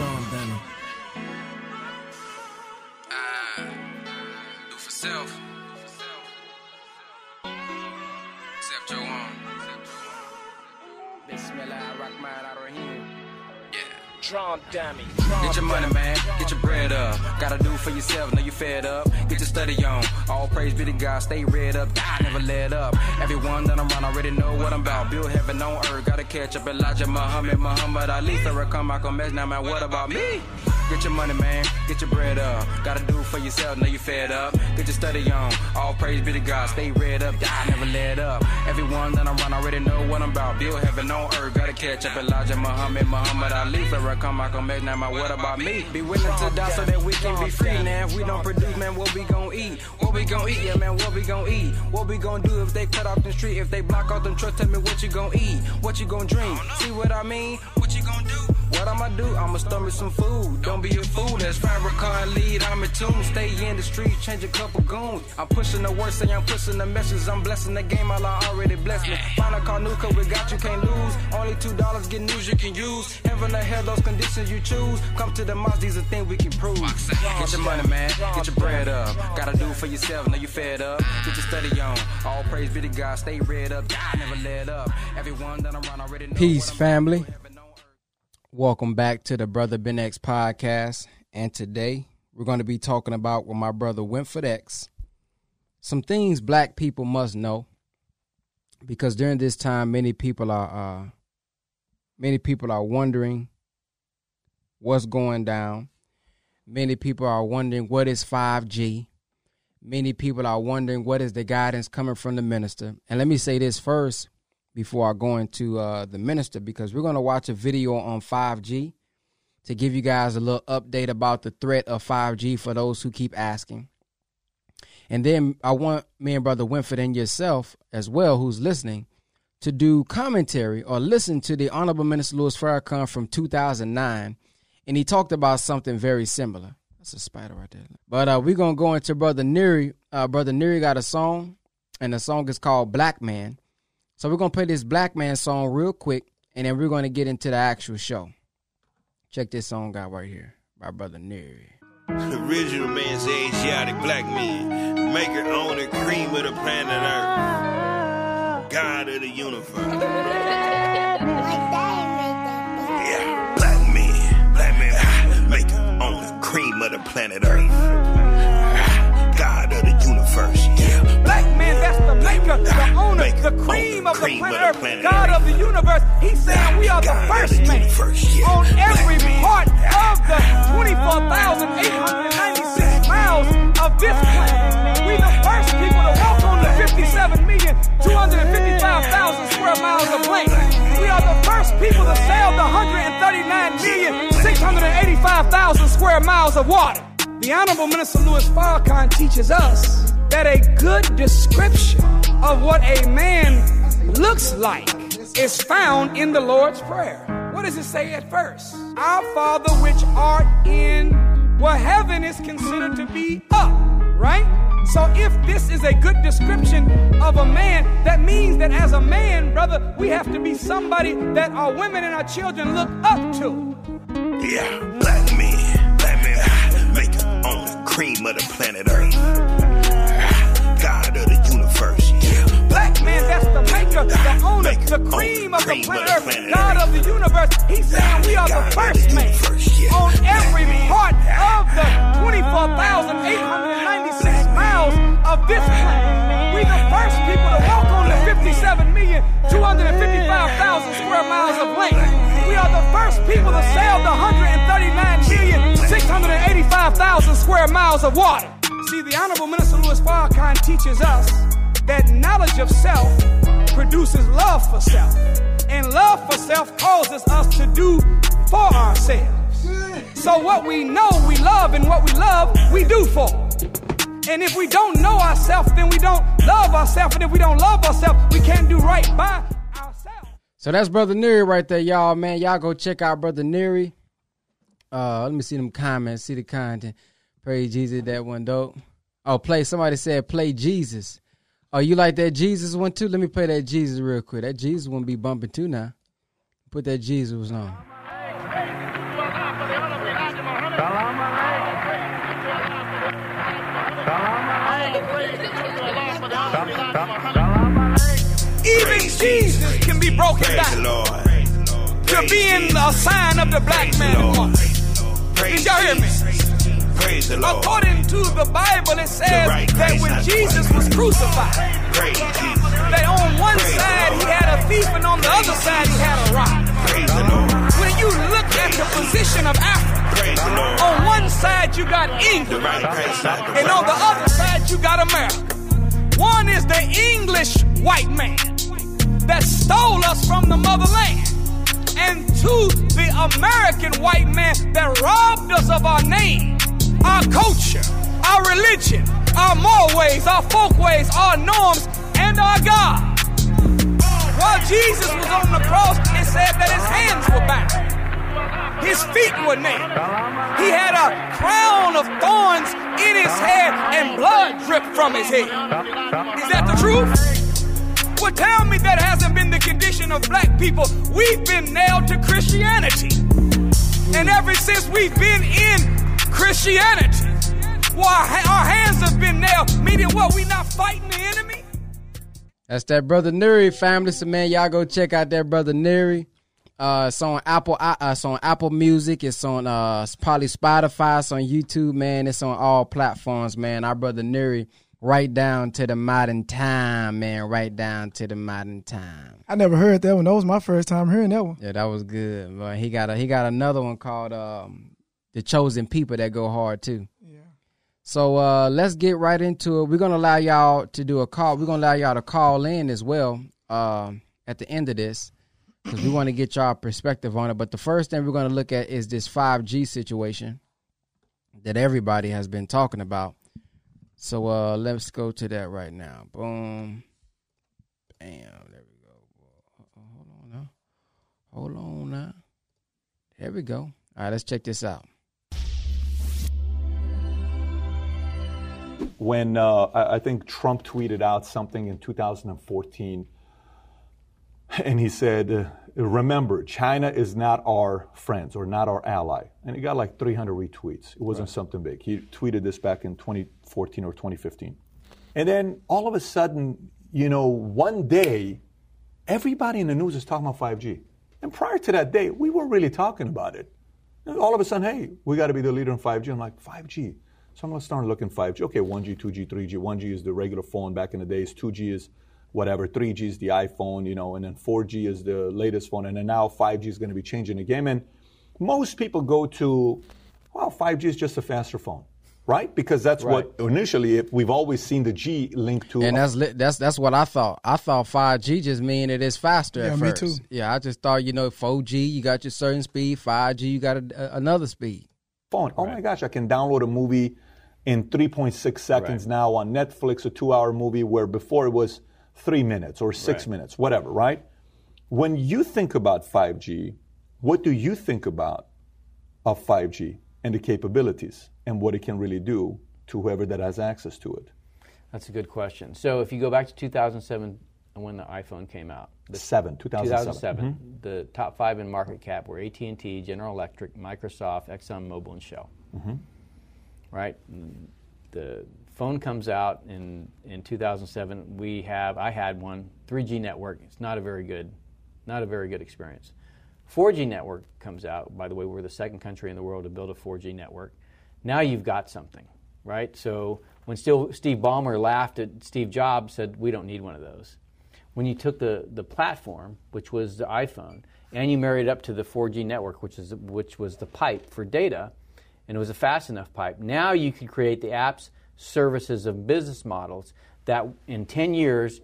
John Bennett. Do for self. Except your own. Bismillah, Rahman, Ar-Rahim. Drum dummy. Get your money, man. Get your bread up. Gotta do for yourself. Know you fed up. Get your study on. All praise be to God. Stay read up. God never let up. Everyone that I'm on already know what I'm about. Build heaven on earth. Gotta catch up. Elijah Muhammad, Muhammad Ali, Farrakhan, I can mess. Now, man, what about me? Get your money, man. Get your bread up. Gotta do for yourself. Know you fed up. Get your study on. All praise be to God. Stay read up. God never let up. Everyone that I'm on already know what I'm about. Build heaven on earth. Gotta catch up. Elijah Muhammad, Muhammad Ali, Farrakhan. Come, I can make now, man, what about me? Be willing to die so that we can be free. Now, if we don't produce, man, what we gon' eat? What we gon' eat? Yeah, man, what we gon' eat? What we gon' do if they cut off the street? If they block off them trucks, tell me what you gon' eat? What you gon' drink? See what I mean? What you gon' do? What I'ma do? I'ma stomach some food. Don't be a fool. That's Farrakhan lead. I'm in tune. Stay in the street. Change a couple goons. I'm pushing the word. Say I'm pushing the message. I'm blessing the game. Allah already blessed me. Final call new. Cause we got you. Can't lose. Only $2. Get news you can use. Heaven or hell. Those conditions you choose. Come to the mosque. These are things we can prove. Get your money, man. Get your bread up. Gotta do for yourself. Now you fed up. Get your study on. All praise be to God. Stay read up. God never let up. Everyone that I'm around already knows. Peace, family. Welcome back to the Brother Ben X podcast, and today we're going to be talking about with my brother Winfred X, some things black people must know, because during this time many people are wondering what's going down. Many people are wondering what is 5G. Many people are wondering what is the guidance coming from the minister. And let me say this first, before I go into the minister, because we're going to watch a video on 5G to give you guys a little update about the threat of 5G for those who keep asking. And then I want me and Brother Winfred and yourself as well, who's listening, to do commentary or listen to the Honorable Minister Louis Farrakhan from 2009. And he talked about something very similar. That's a spider right there. But we're going to go into Brother Nuri. Brother Nuri got a song, and the song is called Black Man. So we're going to play this Black Man song real quick, and then we're going to get into the actual show. Check this song out right here by Brother Nuri. Original man's Asiatic black man, maker, owner, cream of the planet Earth, God of the universe. Yeah, black man, maker, owner, cream of the planet Earth, God of the universe. Black man, that's the maker, the owner, the cream of the planet Earth, God of the universe. He's saying we are the first man on every part of the 24,896 miles of this planet. We the first people to walk on the 57,255,000 square miles of land. We are the first people to sail the 139,685,000 square miles of water. The Honorable Minister Louis Farrakhan teaches us that a good description of what a man looks like is found in the Lord's Prayer. What does it say at first? Our Father which art in, well, heaven is considered to be up, right? So if this is a good description of a man, that means that as a man, brother, we have to be somebody that our women and our children look up to. Yeah, black man, make it on the cream of the planet Earth. God of the universe, yeah. Black man, that's the maker, the owner, the cream of the planet Earth, God of the universe. He's saying we are the first man on every part of the 24,896 miles of this planet. We the first people to walk on the 57,255,000 square miles of land. We are the first people to sail the 139,685,000 square miles of water. See, the Honorable Minister Louis Farrakhan teaches us that knowledge of self produces love for self, and love for self causes us to do for ourselves. So what we know, we love, and what we love, we do for. And if we don't know ourselves, then we don't love ourselves, and if we don't love ourselves, we can't do right by ourselves. So that's Brother Nuri right there, y'all, man. Y'all go check out Brother Nuri. Let me see them comments, see the content. Praise Jesus, that one dope. Oh, play. Somebody said play Jesus. Oh, you like that Jesus one too? Let me play that Jesus real quick. That Jesus one be bumping too now. Put that Jesus on. Even Jesus can be broken down to being a sign of the black man. Did y'all hear me? Praise the Lord. According to the Bible, it says that when Jesus was crucified, that on one side he had a thief and on the other side he had a rock. Praise the Lord. When you look at the position of Africa, on one side you got England, and on the other side you got America. One is the English white man that stole us from the motherland, and two, the American white man that robbed us of our name, our culture, our religion, our moral ways, our folk ways, our norms, and our God. While Jesus was on the cross, it said that his hands were bound, his feet were nailed. He had a crown of thorns in his head and blood dripped from his head. Is that the truth? Well, tell me that hasn't been the condition of black people. We've been nailed to Christianity. And ever since we've been in Christianity, well, our hands have been nailed, meaning what? We not fighting the enemy? That's that Brother Nuri, family. So, man, y'all go check out that Brother Nuri. It's on Apple. It's on Apple Music. It's on probably Spotify. It's on YouTube, man. It's on all platforms, man. Our Brother Nuri, right down to the modern time, man. Right down to the modern time. I never heard that one. That was my first time hearing that one. Yeah, that was good. But he got another one called The Chosen People that go hard, too. So let's get right into it. We're going to allow y'all to do a call. We're going to allow y'all to call in as well at the end of this, because we want to get y'all perspective on it. But the first thing we're going to look at is this 5G situation that everybody has been talking about. So let's go to that right now. Boom. Bam. There we go. Hold on now. Hold on now. There we go. All right, let's check this out. When I think Trump tweeted out something in 2014, and he said, remember, China is not our friends or not our ally. And he got like 300 retweets. It wasn't something big. He tweeted this back in 2014 or 2015. And then all of a sudden, you know, one day, everybody in the news is talking about 5G. And prior to that day, we weren't really talking about it. And all of a sudden, hey, we got to be the leader in 5G. I'm like, 5G. So I'm going to start looking 5G. Okay, 1G, 2G, 3G. 1G is the regular phone back in the days. 2G is whatever. 3G is the iPhone, you know, and then 4G is the latest phone. And then now 5G is going to be changing the game. And most people go to, well, 5G is just a faster phone, right? Because that's what initially we've always seen the G linked to. And that's what I thought. I thought 5G just mean it is faster at first. Yeah, me too. Yeah, I just thought, you know, 4G, you got your certain speed. 5G, you got another speed. Phone. Oh, my gosh, I can download a movie in 3.6 seconds now on Netflix, a 2-hour movie where before it was 3 minutes or six minutes, whatever, right? When you think about 5G, what do you think about of 5G and the capabilities and what it can really do to whoever that has access to it? That's a good question. So if you go back to 2007 and when the iPhone came out, 2007. Mm-hmm. The top five in market cap were AT&T, General Electric, Microsoft, ExxonMobil, and Shell. Mm-hmm. Right? The phone comes out in 2007. I had one 3G network. It's not a very good experience. 4G network comes out. By the way, we're the second country in the world to build a 4G network. Now you've got something, right? So when Steve Ballmer laughed at Steve Jobs, said we don't need one of those. When you took the platform, which was the iPhone, and you married it up to the 4G network, which was the pipe for data, and it was a fast enough pipe, now you could create the apps, services, and business models that in 10 years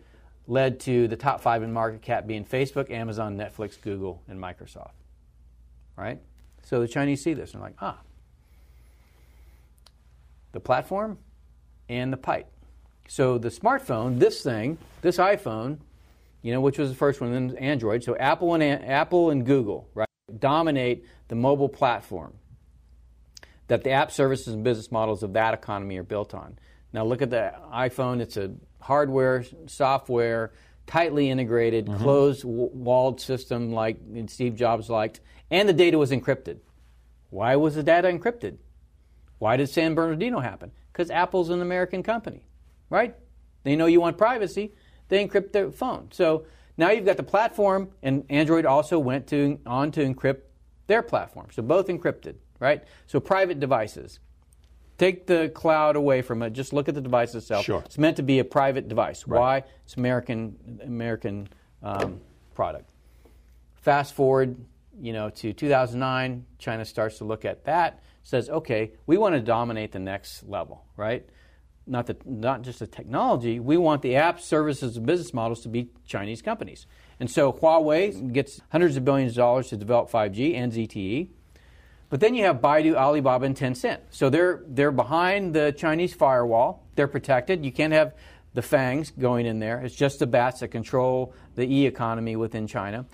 led to the top five in market cap being Facebook, Amazon, Netflix, Google, and Microsoft. Right? So the Chinese see this and they're like, the platform and the pipe. So the smartphone, this iPhone, you know, which was the first one, then Android. So Apple and Google, right, dominate the mobile platform that the app services and business models of that economy are built on. Now look at the iPhone. It's a hardware, software, tightly integrated, closed, walled system like Steve Jobs liked, and the data was encrypted. Why was the data encrypted? Why did San Bernardino happen? Because Apple's an American company, right? They know you want privacy. They encrypt their phone. So now you've got the platform, and Android also went on to encrypt their platform. So both encrypted, right? So private devices. Take the cloud away from it. Just look at the device itself. Sure. It's meant to be a private device. Right. Why? It's American product. Fast forward, to 2009, China starts to look at that. Says, okay, we want to dominate the next level, right? Not just the technology. We want the apps, services, and business models to be Chinese companies. And so Huawei gets hundreds of billions of dollars to develop 5G and ZTE. But then you have Baidu, Alibaba, and Tencent. So they're behind the Chinese firewall. They're protected. You can't have the fangs going in there. It's just the bats that control the e-economy within China.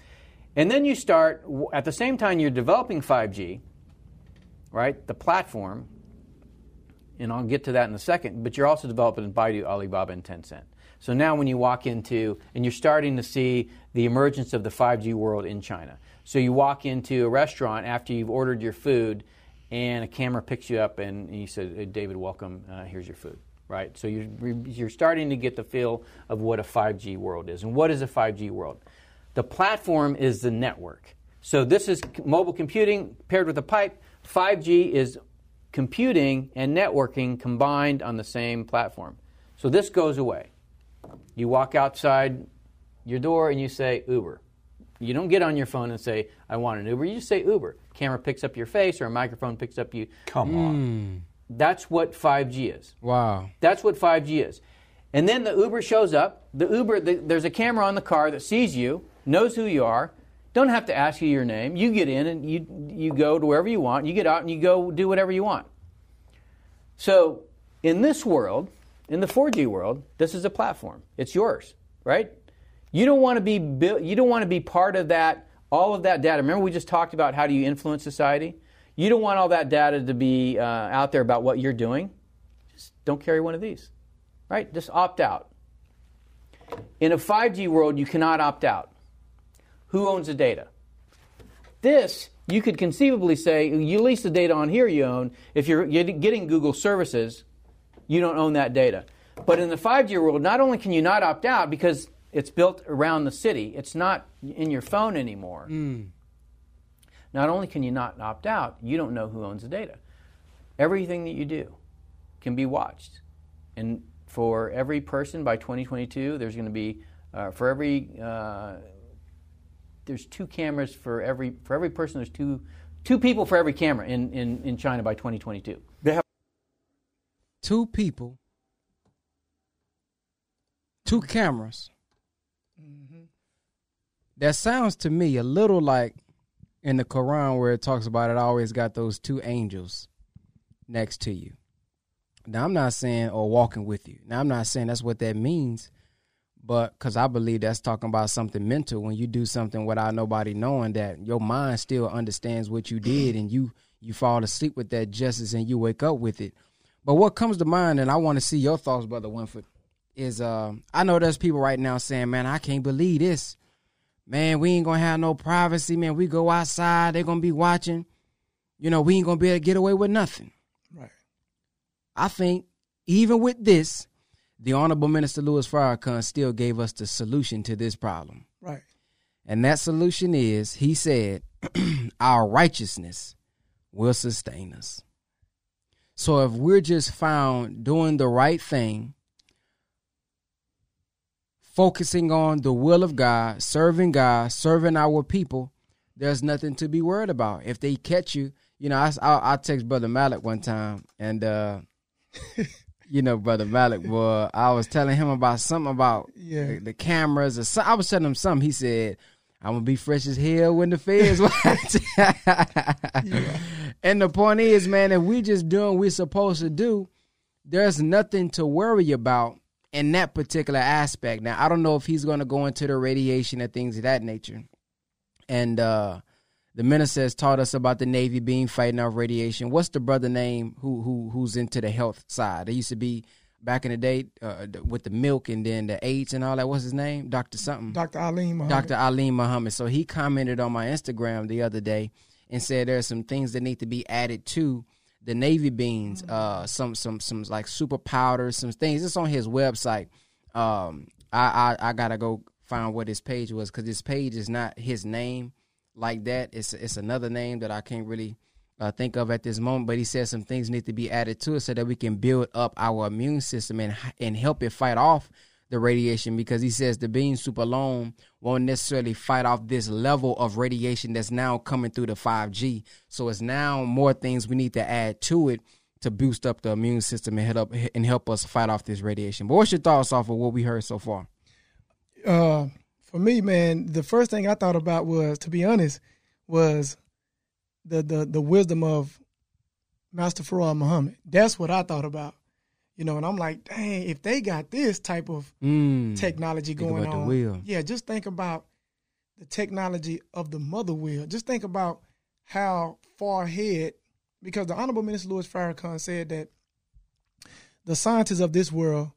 And then you start, at the same time you're developing 5G, right, the platform, and I'll get to that in a second, but you're also developing Baidu, Alibaba, and Tencent. So now when you walk into, and you're starting to see the emergence of the 5G world in China. So you walk into a restaurant after you've ordered your food, and a camera picks you up, and you say, hey, David, welcome, here's your food, right? So you're starting to get the feel of what a 5G world is. And what is a 5G world? The platform is the network. So this is mobile computing paired with a pipe. 5G is computing and networking combined on the same platform. So this goes away. You walk outside your door and you say Uber. You don't get on your phone and say, I want an Uber. You just say Uber. Camera picks up your face or a microphone picks up you. Come on. That's what 5G is. Wow. That's what 5G is. And then the Uber shows up. There's a camera on the car that sees you, knows who you are, don't have to ask you your name. You get in and you go to wherever you want. You get out and you go do whatever you want. So in this world, in the 4G world, this is a platform. It's yours, right? You don't want to be part of that, all of that data. Remember we just talked about how do you influence society? You don't want all that data to be out there about what you're doing. Just don't carry one of these, right? Just opt out. In a 5G world, you cannot opt out. Who owns the data? This, you could conceivably say, you lease the data on here you own. If you're getting Google services, you don't own that data. But in the 5G world, not only can you not opt out because it's built around the city, it's not in your phone anymore. Mm. Not only can you not opt out, you don't know who owns the data. Everything that you do can be watched. And for every person by 2022, there's going to be, there's two cameras for every person. There's two people for every camera in China by 2022. They have two people, two cameras. Mm-hmm. That sounds to me a little like in the Quran where it talks about it always got those two angels next to you. Now I'm not saying or walking with you. Now I'm not saying that's what that means. But because I believe that's talking about something mental when you do something without nobody knowing that your mind still understands what you did and you fall asleep with that justice and you wake up with it. But what comes to mind, and I want to see your thoughts, Brother Winfred, is I know there's people right now saying, man, I can't believe this. Man, we ain't going to have no privacy, man. We go outside, they're going to be watching. We ain't going to be able to get away with nothing. Right. I think even with this, the Honorable Minister Louis Farrakhan still gave us the solution to this problem. Right. And that solution is, he said, our righteousness will sustain us. So if we're just found doing the right thing, focusing on the will of God, serving God, serving our people, there's nothing to be worried about. If they catch you, I text Brother Malik one time and... Brother Malik, boy, I was telling him about something about the cameras. Or something. I was telling him something. He said, I'm going to be fresh as hell when the feds watch. Yeah. And the point is, man, if we just doing what we're supposed to do, there's nothing to worry about in that particular aspect. Now, I don't know if he's going to go into the radiation and things of that nature. And the minister has taught us about the Navy being fighting off radiation. What's the brother name who's into the health side? It used to be back in the day with the milk and then the AIDS and all that. What's his name? Dr. something. Dr. Aleem Muhammad. Dr. Aleem Muhammad. So he commented on my Instagram the other day and said there are some things that need to be added to the Navy beans, some like super powders, some things. It's on his website. I gotta go find what his page was, because his page is not his name like that. It's another name that I can't really think of at this moment. But he said some things need to be added to it so that we can build up our immune system and help it fight off the radiation, because he says the bean soup alone won't necessarily fight off this level of radiation that's now coming through the 5G. So it's now more things we need to add to it to boost up the immune system and help us fight off this radiation. But what's your thoughts off of what we heard so far? For me, man, the first thing I thought about was, to be honest, was the wisdom of Master Fard Muhammad. That's what I thought about. You know, and I'm like, dang, if they got this type of technology going on. The wheel. Yeah, just think about the technology of the mother wheel. Just think about how far ahead, because the Honorable Minister Louis Farrakhan said that the scientists of this world,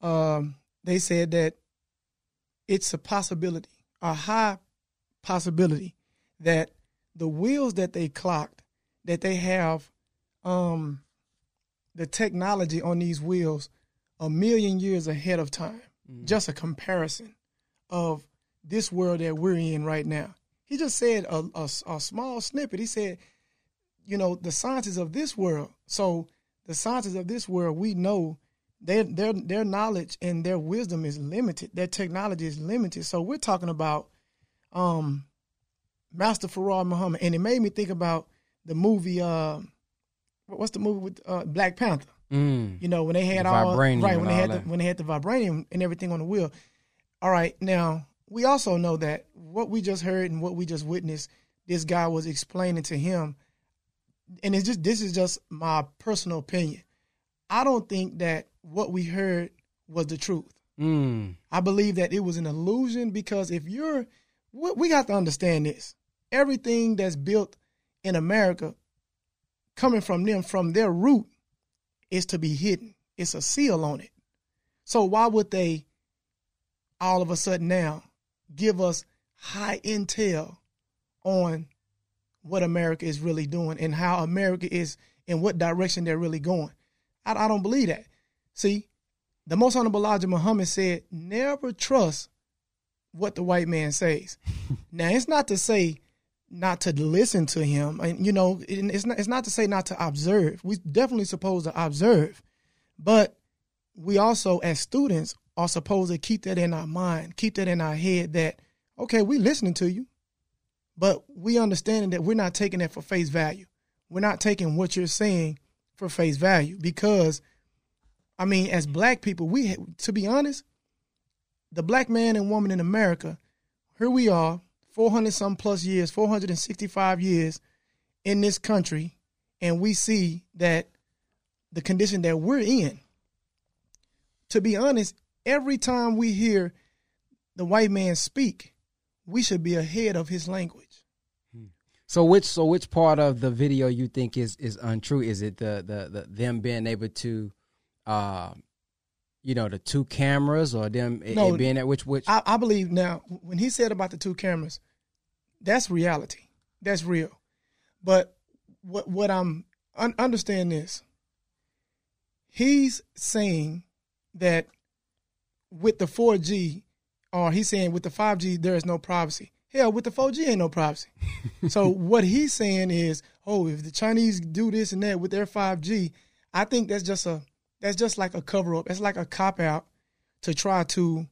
they said that it's a possibility, a high possibility, that the wheels that they clocked, that they have the technology on these wheels 1,000,000 years ahead of time. Just a comparison of this world that we're in right now. He just said a small snippet. He said, you know, the scientists of this world. So the scientists of this world, we know their knowledge and their wisdom is limited. Their technology is limited. So we're talking about Master Fard Muhammad. And it made me think about the movie, what's the movie with Black Panther? You know, when they had the all vibranium, right, when they had the vibranium and everything on the wheel. All right, now we also know that what we just heard and what we just witnessed, this guy was explaining to him, and it's just, this is just my personal opinion. I don't think that what we heard was the truth. I believe that it was an illusion, because if you're, we got to understand this. Everything that's built in America, coming from them, from their root, is to be hidden. It's a seal on it. So why would they all of a sudden now give us high intel on what America is really doing and how America is and what direction they're really going? I don't believe that. See, the Most Honorable Elijah Muhammad said, never trust what the white man says. Now, it's not to say not to listen to him, and you know, it's not to say not to observe. We're definitely supposed to observe, but we also, as students, are supposed to keep that in our mind, keep that in our head, that okay, we listening to you, but we understanding that we're not taking that for face value. We're not taking what you're saying for face value, because I mean, as black people, we, to be honest, the black man and woman in America, here we are, 400-some-plus years, 465 years in this country, and we see that the condition that we're in. To be honest, every time we hear the white man speak, we should be ahead of his language. So which part of the video you think is untrue? Is it the them being able to, you know, the two cameras, or them being at which? I believe now, when he said about the two cameras, that's reality. That's real. But what I'm understand this, he's saying that with the 4G, or he's saying with the 5G, there is no privacy. Hell, with the 4G ain't no privacy. So what he's saying is, oh, if the Chinese do this and that with their 5G, I think that's just a, that's just like a cover-up. It's like a cop-out to try to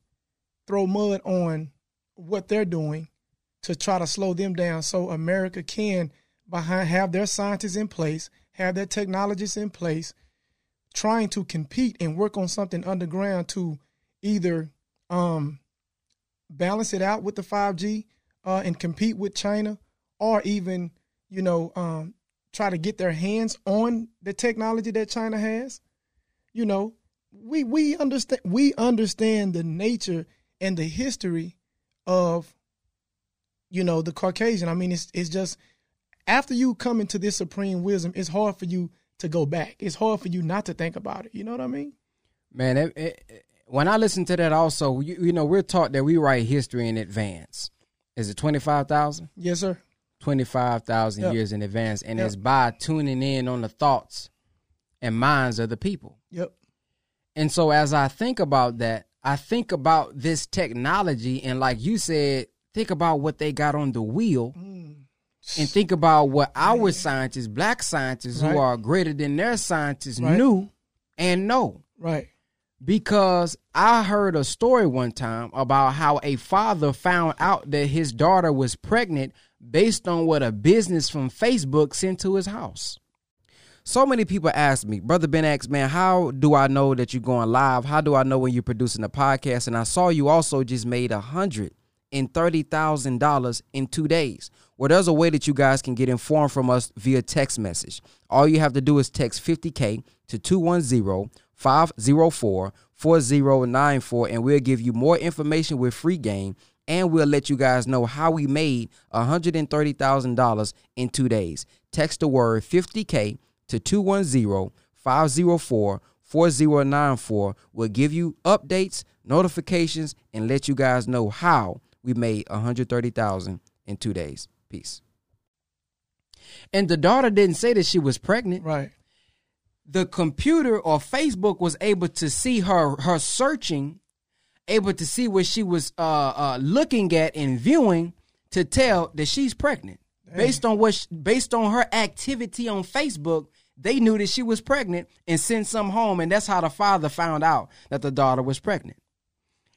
throw mud on what they're doing to try to slow them down, so America can have their scientists in place, have their technologists in place, trying to compete and work on something underground to either balance it out with the 5G and compete with China, or even, you know, try to get their hands on the technology that China has. You know, we understand the nature and the history of, you know, the Caucasian. I mean, it's just, after you come into this supreme wisdom, it's hard for you to go back. It's hard for you not to think about it. You know what I mean? Man, when I listen to that also, you know, we're taught that we write history in advance. Is it 25,000? Yes, sir. 25,000 years in advance. And it's by tuning in on the thoughts and minds of the people. Yep. And so as I think about that, I think about this technology, and like you said, think about what they got on the wheel, and think about what our scientists, black scientists, who are greater than their scientists, knew and know. Right. Because I heard a story one time about how a father found out that his daughter was pregnant based on what a business from Facebook sent to his house. So many people ask me, Brother Ben X, man, how do I know that you're going live? How do I know when you're producing a podcast? And I saw you also just made $130,000 in 2 days. Well, there's a way that you guys can get informed from us via text message. All you have to do is text 50K to 210-504-4094, and we'll give you more information with free game, and we'll let you guys know how we made $130,000 in 2 days. Text the word 50K to 210-504-4094. We'll give you updates, notifications, and let you guys know how we made $130,000 in 2 days. Peace. And the daughter didn't say that she was pregnant. Right. The computer or Facebook was able to see her searching, able to see what she was looking at and viewing to tell that she's pregnant. Damn. Based on her activity on Facebook, they knew that she was pregnant and sent some home, and that's how the father found out that the daughter was pregnant.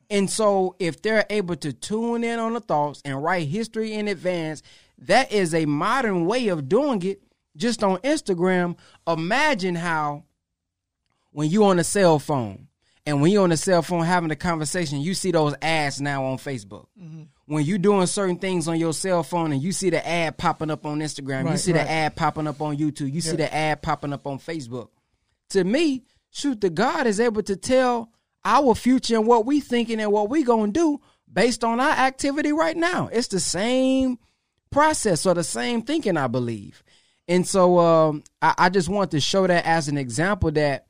And so if they're able to tune in on the thoughts and write history in advance, that is a modern way of doing it. Just on Instagram, imagine how when you're on a cell phone and when you're on a cell phone having a conversation, you see those ads now on Facebook. Mm-hmm. When you're doing certain things on your cell phone and you see the ad popping up on Instagram, you see the ad popping up on YouTube, you see the ad popping up on Facebook. To me, shoot, the God is able to tell our future and what we thinking and what we going to do based on our activity right now. It's the same process or the same thinking, I believe. And so I just want to show that as an example, that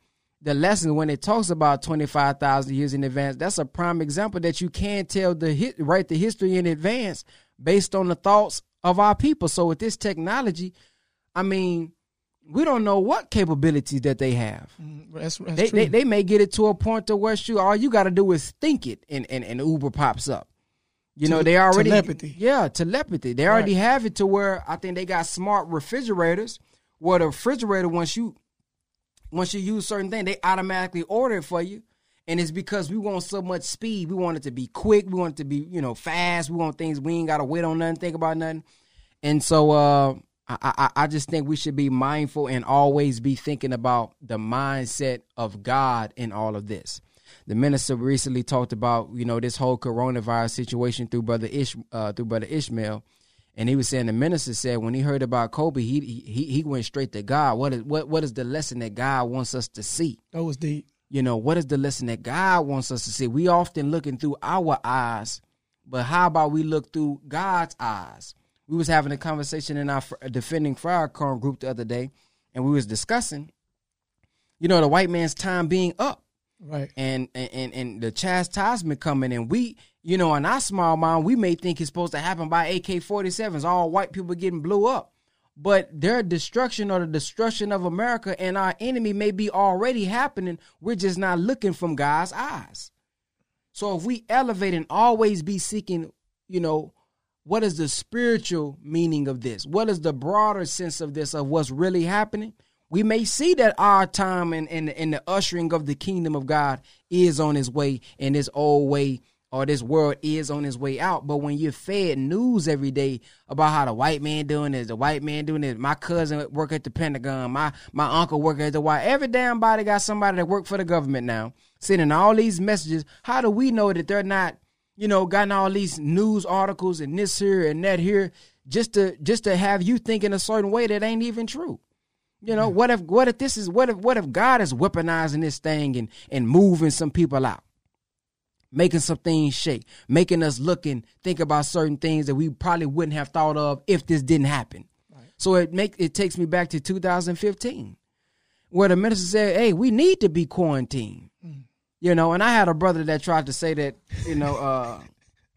the lesson when it talks about 25,000 years in advance, that's a prime example that you can tell the history in advance based on the thoughts of our people. So with this technology, I mean, we don't know what capabilities that they have. That's true. They may get it to a point to where all you got to do is think it and Uber pops up. You know, they already telepathy. They already have it to where I think they got smart refrigerators where the refrigerator, once you use certain things, they automatically order it for you. And it's because we want so much speed. We want it to be quick. We want it to be, fast. We want things we ain't got to wait on nothing, think about nothing. And so I just think we should be mindful and always be thinking about the mindset of God in all of this. The minister recently talked about, this whole coronavirus situation through Brother Ishmael. And he was saying, the minister said when he heard about Kobe, he went straight to God. What is the lesson that God wants us to see? That was deep. What is the lesson that God wants us to see? We often looking through our eyes, but how about we look through God's eyes? We was having a conversation in our Defending Farrakhan group the other day, and we was discussing, the white man's time being up. Right. And the chastisement coming, and we, in our small mind, we may think it's supposed to happen by AK-47s, all white people getting blew up. But their destruction or the destruction of America and our enemy may be already happening. We're just not looking from God's eyes. So if we elevate and always be seeking, what is the spiritual meaning of this? What is the broader sense of this, of what's really happening? We may see that our time and the ushering of the kingdom of God is on its way, and this old way or this world is on its way out. But when you're fed news every day about how the white man doing this, my cousin work at the Pentagon, my uncle work at the White House, every damn body got somebody that work for the government now, sending all these messages. How do we know that they're not, gotten all these news articles and this here and that here just to have you thinking a certain way that ain't even true? What if God is weaponizing this thing and moving some people out, making some things shake, making us look and think about certain things that we probably wouldn't have thought of if this didn't happen. Right. So it takes me back to 2015, where the minister said, "Hey, we need to be quarantined." Mm. And I had a brother that tried to say that,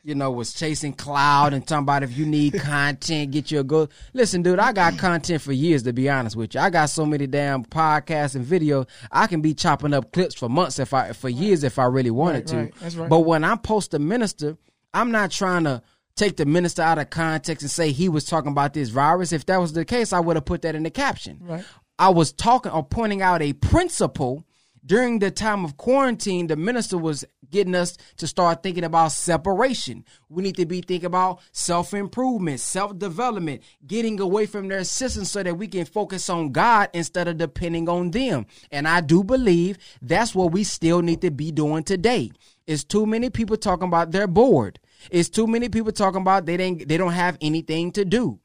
you know, was chasing cloud and talking about if you need content, get you a good. Listen, dude, I got content for years, to be honest with you. I got so many damn podcasts and videos. I can be chopping up clips for months, for years if I really wanted to. That's right. But when I post a minister, I'm not trying to take the minister out of context and say he was talking about this virus. If that was the case, I would have put that in the caption. Right. I was talking or pointing out a principle. During the time of quarantine, the minister was getting us to start thinking about separation. We need to be thinking about self-improvement, self-development, getting away from their system so that we can focus on God instead of depending on them. And I do believe that's what we still need to be doing today. It's too many people talking about they're bored. It's too many people talking about they don't have anything to do.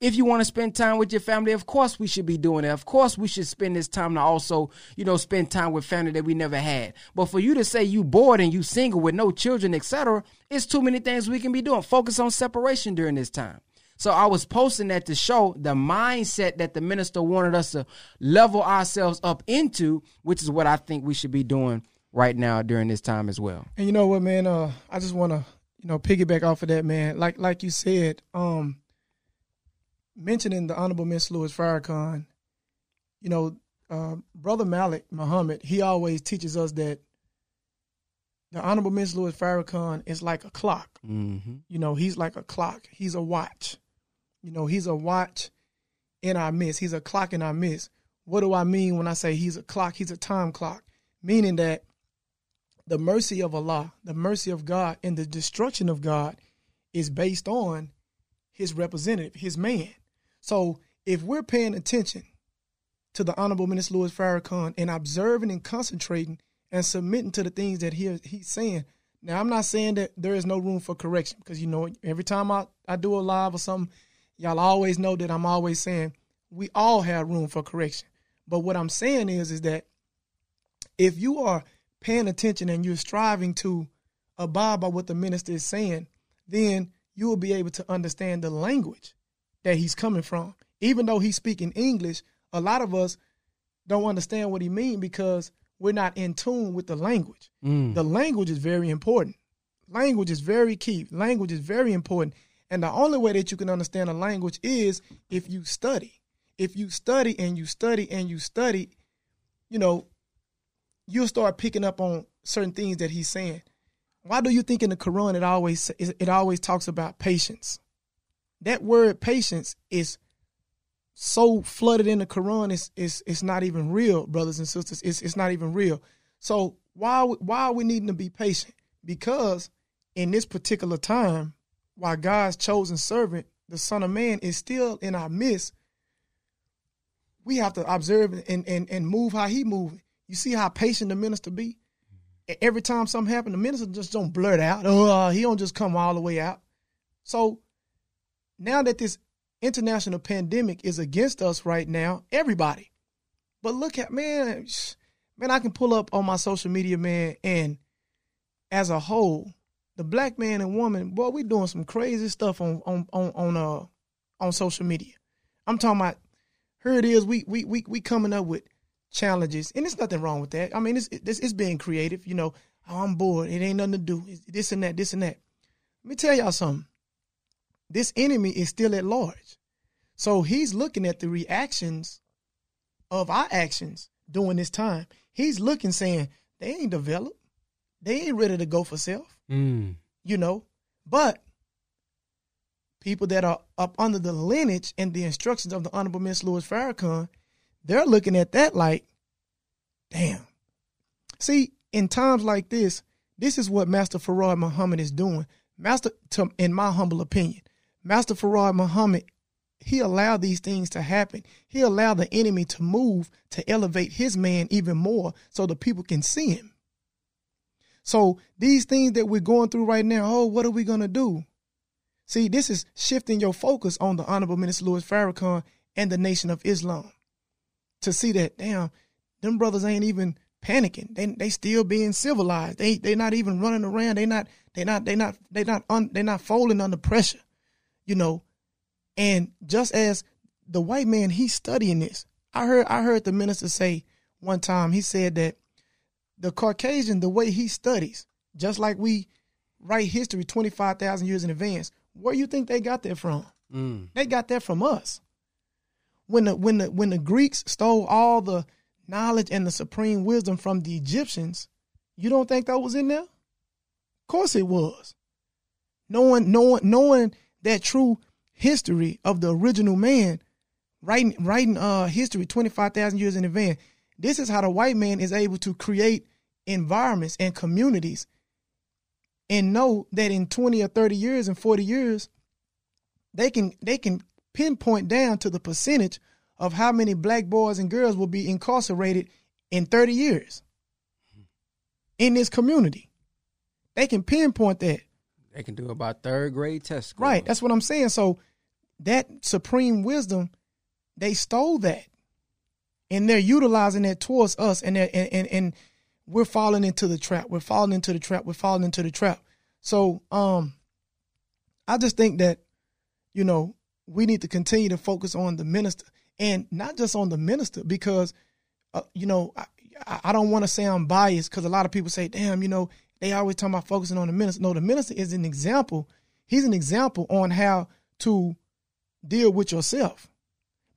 If you want to spend time with your family, of course we should be doing it. Of course we should spend this time to also, you know, spend time with family that we never had. But for you to say you bored and you single with no children, etc., it's too many things we can be doing. Focus on separation during this time. So I was posting that to show the mindset that the minister wanted us to level ourselves up into, which is what I think we should be doing right now during this time as well. And you know what, man, I just want to, you know, piggyback off of that, man. Like you said, mentioning the Honorable Mr. Louis Farrakhan, you know, Brother Malik Muhammad, he always teaches us that the Honorable Mr. Louis Farrakhan is like a clock. Mm-hmm. You know, he's like a clock. He's a watch. You know, he's a watch in our midst. He's a clock in our midst. What do I mean when I say he's a clock? He's a time clock, meaning that the mercy of Allah, the mercy of God, and the destruction of God is based on his representative, his man. So if we're paying attention to the Honorable Minister Louis Farrakhan and observing and concentrating and submitting to the things that he's saying. Now, I'm not saying that there is no room for correction because, you know, every time I do a live or something, y'all always know that I'm always saying we all have room for correction. But what I'm saying is that if you are paying attention and you're striving to abide by what the minister is saying, then you will be able to understand the language that he's coming from. Even though he's speaking English, a lot of us don't understand what he means because we're not in tune with the language. Mm. The language is very important. Language is very key. Language is very important. And the only way that you can understand a language is if you study. If you study and you study and you study, you know, you'll start picking up on certain things that he's saying. Why do you think in the Quran it always talks about patience? That word patience is so flooded in the Quran, it's not even real, brothers and sisters. It's not even real. So why are we needing to be patient? Because in this particular time, while God's chosen servant, the Son of Man, is still in our midst, we have to observe and move how he moves. You see how patient the minister be? Every time something happens, the minister just don't blurt out. He don't just come all the way out. So now that this international pandemic is against us right now, everybody. But look at, man, I can pull up on my social media, man, and as a whole, the black man and woman, boy, we doing some crazy stuff on social media. I'm talking about, here it is, we coming up with challenges, and there's nothing wrong with that. I mean, it's being creative, you know. Oh, I'm bored. It ain't nothing to do. It's this and that, this and that. Let me tell y'all something. This enemy is still at large. So he's looking at the reactions of our actions during this time. He's looking, saying, they ain't developed. They ain't ready to go for self, you know. But people that are up under the lineage and the instructions of the Honorable Miss Louis Farrakhan, they're looking at that like, damn. See, in times like this, this is what Master Fard Muhammad is doing. In my humble opinion, Master Fard Muhammad, he allowed these things to happen. He allowed the enemy to move to elevate his man even more so the people can see him. So these things that we're going through right now, what are we going to do? See, this is shifting your focus on the Honorable Minister Louis Farrakhan and the Nation of Islam. To see that, damn, them brothers ain't even panicking. They still being civilized. They not even running around. They not folding under pressure, you know. And just as the white man, he's studying this. I heard the minister say one time. He said that the Caucasian, the way he studies, just like we write history 25,000 years in advance. Where do you think they got that from? Mm. They got that from us. When the Greeks stole all the knowledge and the supreme wisdom from the Egyptians, you don't think that was in there? Of course it was. Knowing that true history of the original man, writing history 25,000 years in advance. This is how the white man is able to create environments and communities and know that in 20 or 30 years and 40 years, they can pinpoint down to the percentage of how many black boys and girls will be incarcerated in 30 years in this community. They can pinpoint that. They can do about third grade test score. Right. That's what I'm saying. So that supreme wisdom, they stole that, and they're utilizing that towards us. And we're falling into the trap. So I just think that, you know, we need to continue to focus on the minister, and not just on the minister, because, you know, I don't want to sound biased, because a lot of people say, damn, you know, they always talking about focusing on the minister. No, the minister is an example. He's an example on how to deal with yourself,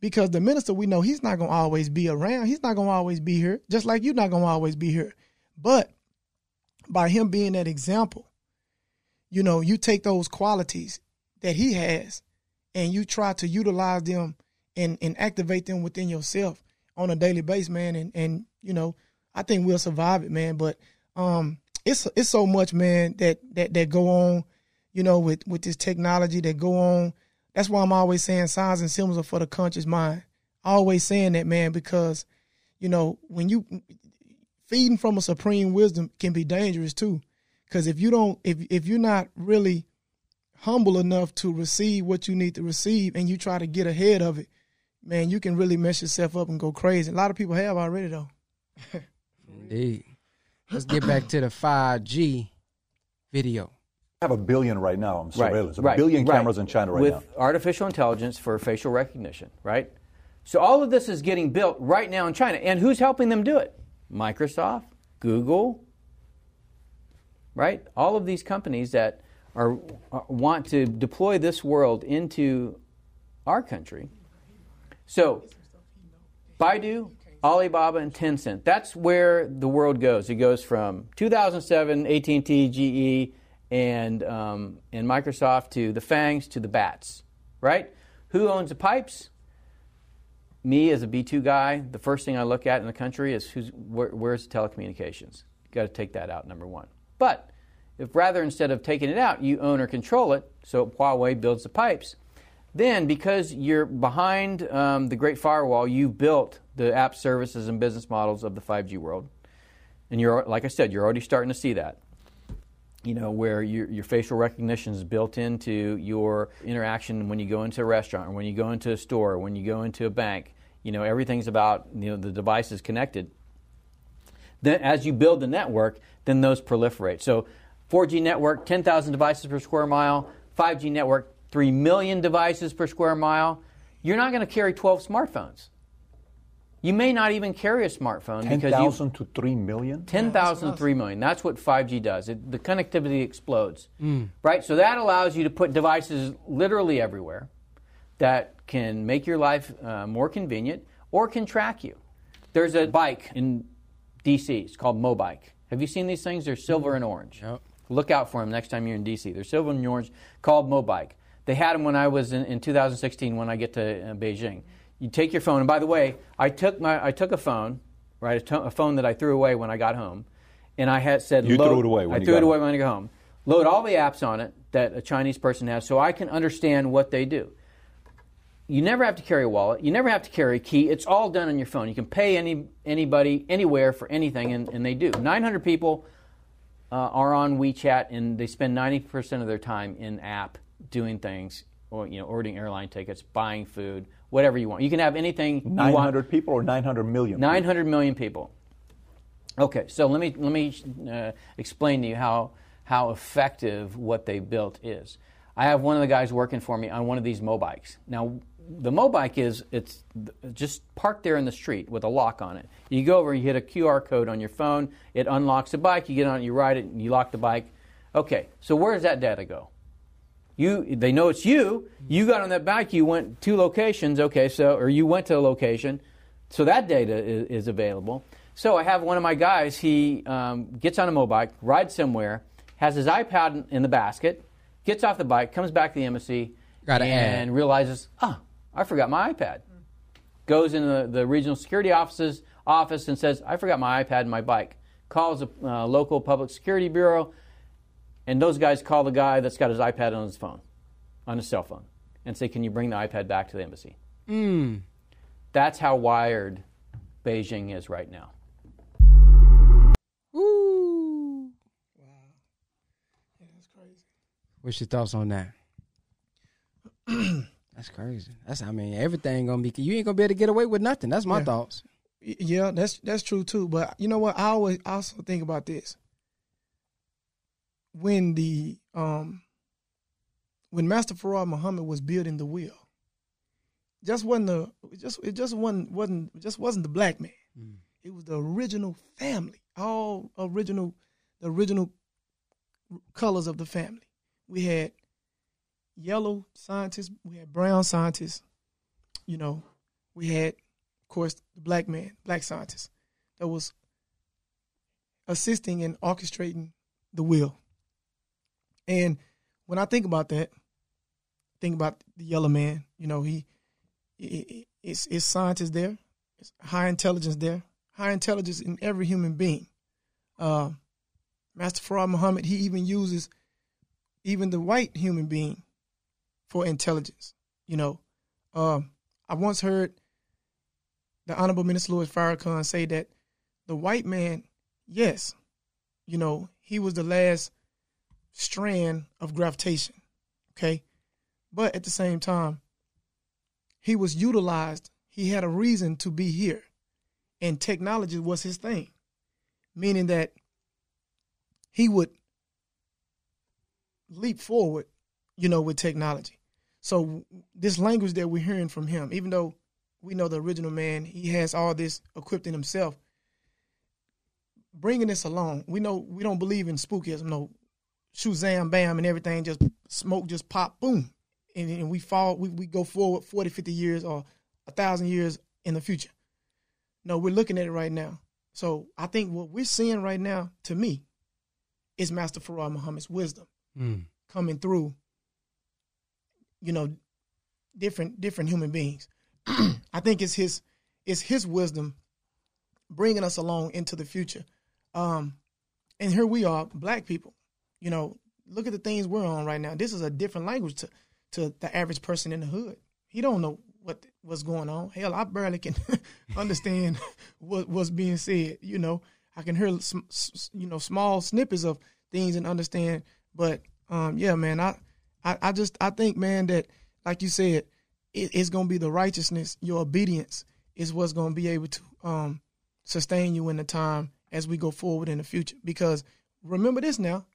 because the minister, we know he's not going to always be around. He's not going to always be here, just like you're not going to always be here. But by him being that example, you know, you take those qualities that he has and you try to utilize them and activate them within yourself on a daily basis, man. And you know, I think we'll survive it, man. But it's so much, man, that go on, you know, with this technology that go on. That's why I'm always saying signs and symbols are for the conscious mind. Always saying that, man, because, you know, when you feeding from a supreme wisdom can be dangerous too. Because if you don't, if you're not really humble enough to receive what you need to receive and you try to get ahead of it, man, you can really mess yourself up and go crazy. A lot of people have already, though. Indeed. Let's get back to the 5G video. I have 1 billion right now on surveillance, right. a billion cameras in China with now. With artificial intelligence for facial recognition, right? So all of this is getting built right now in China. And who's helping them do it? Microsoft, Google, right? All of these companies that want to deploy this world into our country. So Baidu, Alibaba, and Tencent, that's where the world goes. It goes from 2007, AT&T, GE, and Microsoft, to the fangs, to the bats, right? Who owns the pipes? Me, as a B2 guy, the first thing I look at in the country is where's the telecommunications? You've got to take that out, number one. But if rather instead of taking it out, you own or control it, so Huawei builds the pipes, then because you're behind the Great Firewall, you've built the app services and business models of the 5G world. And you're, like I said, you're already starting to see that. You know, where your facial recognition is built into your interaction when you go into a restaurant, or when you go into a store, or when you go into a bank. You know, everything's about, you know, the device is connected. Then as you build the network, then those proliferate. So 4G network, 10,000 devices per square mile. 5G network, 3 million devices per square mile. You're not going to carry 12 smartphones. You may not even carry a smartphone. 10,000 to 3 million? 10,000 to 3 million. That's what 5G does. The connectivity explodes, right? So that allows you to put devices literally everywhere that can make your life more convenient or can track you. There's a bike in D.C. It's called Mobike. Have you seen these things? They're silver and orange. Yep. Look out for them next time you're in D.C. They're silver and orange, called Mobike. They had them when I was in 2016 when I get to Beijing. You take your phone, and by the way, I took a phone, right? A phone that I threw away when I got home, and I had said, I threw it away when I got home. Load all the apps on it that a Chinese person has, so I can understand what they do. You never have to carry a wallet. You never have to carry a key. It's all done on your phone. You can pay anybody anywhere for anything, and they do. 900 people are on WeChat, and they spend 90% of their time in app doing things, or you know, ordering airline tickets, buying food. Whatever you want. You can have anything you want. 900 people or 900 million? 900 million people. Okay, so let me explain to you how effective what they built is. I have one of the guys working for me on one of these Mobikes. Now, the Mobike it's just parked there in the street with a lock on it. You go over, you hit a QR code on your phone, it unlocks the bike, you get on it, you ride it, and you lock the bike Okay, so where does that data go? They know it's you. You got on that bike. You went to locations. Okay, so or you went to a location. So that data is available. So I have one of my guys. He gets on a Mobike, rides somewhere, has his iPad in the basket, gets off the bike, comes back to the embassy, and realizes, oh, I forgot my iPad. Goes into the regional security office's office and says, I forgot my iPad and my bike. Calls a local public security bureau. And those guys call the guy that's got his iPad on his phone, on his cell phone, and say, can you bring the iPad back to the embassy? Mm. That's how wired Beijing is right now. Ooh. Wow. Yeah, that's crazy. What's your thoughts on that? That's crazy. I mean, everything going to be, you ain't going to be able to get away with nothing. That's my thoughts. Yeah, that's true too. But you know what? I always also think about this. When the when Master Fard Muhammad was building the wheel, it just wasn't the black man. Mm. It was the original family, the original colors of the family. We had yellow scientists, we had brown scientists, you know, we had, of course, the black man, black scientists that was assisting and orchestrating the wheel. And when I think about that, think about the yellow man. You know, it's scientists there, it's high intelligence there, high intelligence in every human being. Master Fard Muhammad, he even uses even the white human being for intelligence. You know, I once heard the Honorable Minister Louis Farrakhan say that the white man, yes, you know, he was the last strand of gravitation, okay? But at the same time, he was utilized. He had a reason to be here, and technology was his thing, meaning that he would leap forward, you know, with technology. So this language that we're hearing from him, even though we know the original man, he has all this equipped in himself, bringing this along. We know we don't believe in spookism, no. Shazam, bam, and everything, just smoke, just pop, boom. And we fall, we go forward 40, 50 years or 1,000 years in the future. No, we're looking at it right now. So I think what we're seeing right now, to me, is Master Fard Muhammad's wisdom coming through, you know, different human beings. I think it's his wisdom bringing us along into the future. And here we are, black people. You know, look at the things we're on right now. This is a different language to the average person in the hood. He don't know what's going on. Hell, I barely can understand what's being said. You know, I can hear small snippets of things and understand. But yeah, man, I think, man, that like you said, it's gonna be the righteousness, your obedience is what's gonna be able to sustain you in the time as we go forward in the future. Because remember this now.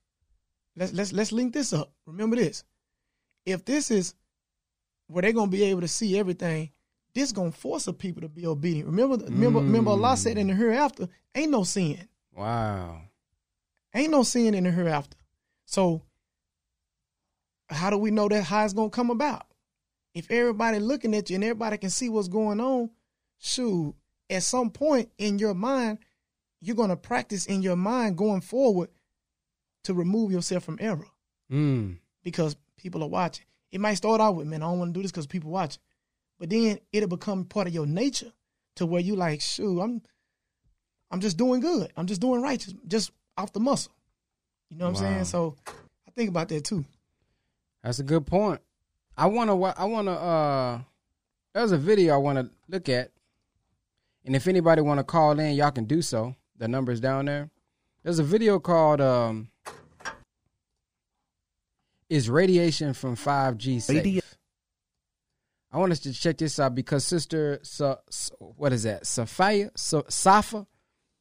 Let's link this up. Remember this. If this is where they're going to be able to see everything, this going to force the people to be obedient. Remember Allah said in the hereafter, ain't no sin. Wow. Ain't no sin in the hereafter. So how do we know that how it's going to come about? If everybody looking at you and everybody can see what's going on, shoot, at some point in your mind, you're going to practice in your mind going forward to remove yourself from error because people are watching. It might start out with, man, I don't want to do this because people watching. But then it'll become part of your nature to where you like, shoot, I'm just doing good. I'm just doing righteous, just off the muscle. You know what I'm saying? So I think about that too. That's a good point. There's a video I want to look at. And if anybody want to call in, y'all can do so. The number's down there. There's a video called "Is Radiation from 5G Safe?" I want us to check this out because Safa, I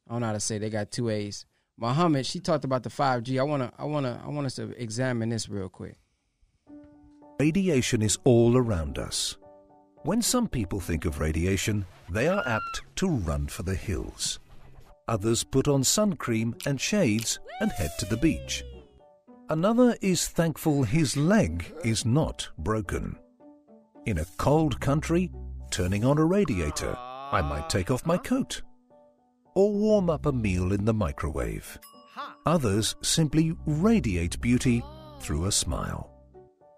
don't know how to say. They got two A's. Muhammad, she talked about the 5G. I want us to examine this real quick. Radiation is all around us. When some people think of radiation, they are apt to run for the hills. Others put on sun cream and shades and head to the beach. Another is thankful his leg is not broken. In a cold country, turning on a radiator, I might take off my coat or warm up a meal in the microwave. Others simply radiate beauty through a smile.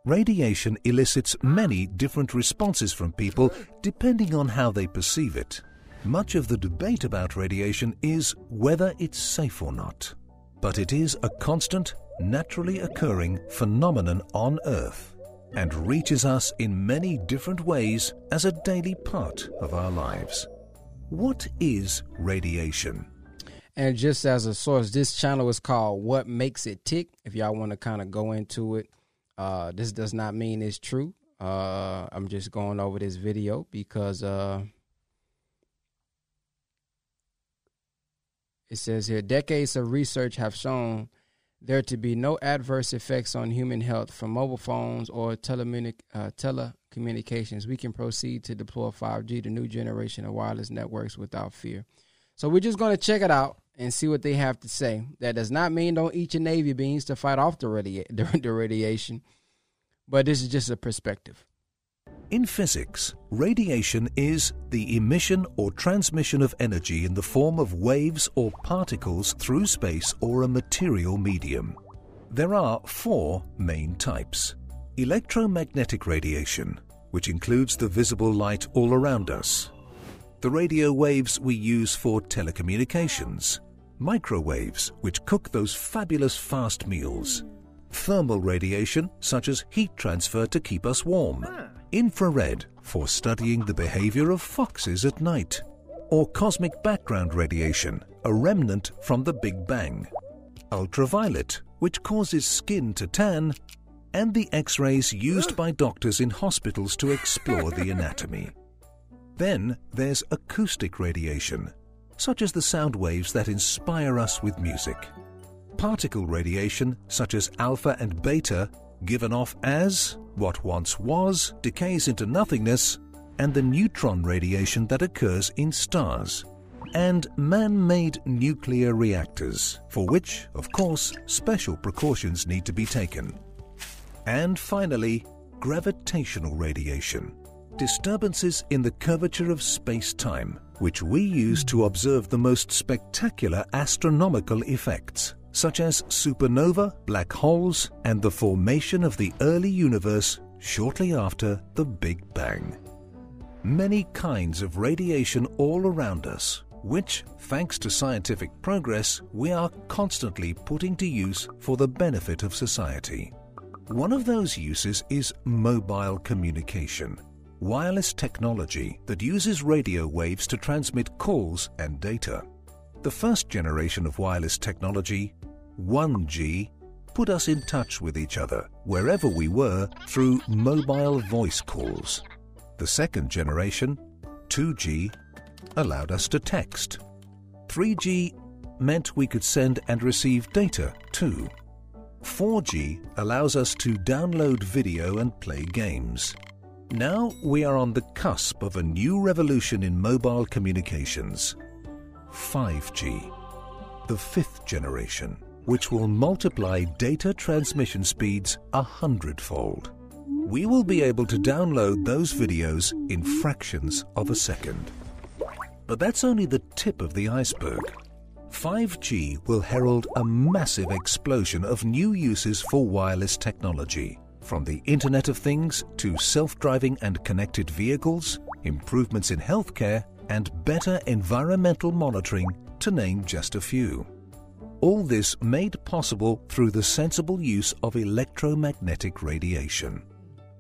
Radiation elicits many different responses from people depending on how they perceive it. Much of the debate about radiation is whether it's safe or not. But it is a constant, naturally occurring phenomenon on Earth and reaches us in many different ways as a daily part of our lives. What is radiation? And just as a source, this channel is called What Makes It Tick. If y'all want to kind of go into it, this does not mean it's true. I'm just going over this video because it says here, decades of research have shown there to be no adverse effects on human health from mobile phones or telecommunications. We can proceed to deploy 5G, the new generation of wireless networks, without fear. So we're just going to check it out and see what they have to say. That does not mean don't eat your Navy beans to fight off the radiation, but this is just a perspective. In physics, radiation is the emission or transmission of energy in the form of waves or particles through space or a material medium. There are four main types. Electromagnetic radiation, which includes the visible light all around us, the radio waves we use for telecommunications, microwaves, which cook those fabulous fast meals, thermal radiation, such as heat transfer to keep us warm, infrared for studying the behavior of foxes at night, or cosmic background radiation, a remnant from the Big Bang, ultraviolet, which causes skin to tan, and the X-rays used by doctors in hospitals to explore the anatomy. Then there's acoustic radiation, such as the sound waves that inspire us with music. Particle radiation, such as alpha and beta, given off as what once was decays into nothingness, and the neutron radiation that occurs in stars, and man-made nuclear reactors, for which, of course, special precautions need to be taken. And finally, gravitational radiation, disturbances in the curvature of space-time, which we use to observe the most spectacular astronomical effects, such as supernova, black holes, and the formation of the early universe shortly after the Big Bang. Many kinds of radiation all around us, which, thanks to scientific progress, we are constantly putting to use for the benefit of society. One of those uses is mobile communication, wireless technology that uses radio waves to transmit calls and data. The first generation of wireless technology, 1G, put us in touch with each other, wherever we were, through mobile voice calls. The second generation, 2G, allowed us to text. 3G meant we could send and receive data, too. 4G allows us to download video and play games. Now we are on the cusp of a new revolution in mobile communications. 5G, the fifth generation, which will multiply data transmission speeds 100-fold. We will be able to download those videos in fractions of a second. But that's only the tip of the iceberg. 5G will herald a massive explosion of new uses for wireless technology, from the Internet of Things to self-driving and connected vehicles, improvements in healthcare, and better environmental monitoring, to name just a few. All this made possible through the sensible use of electromagnetic radiation.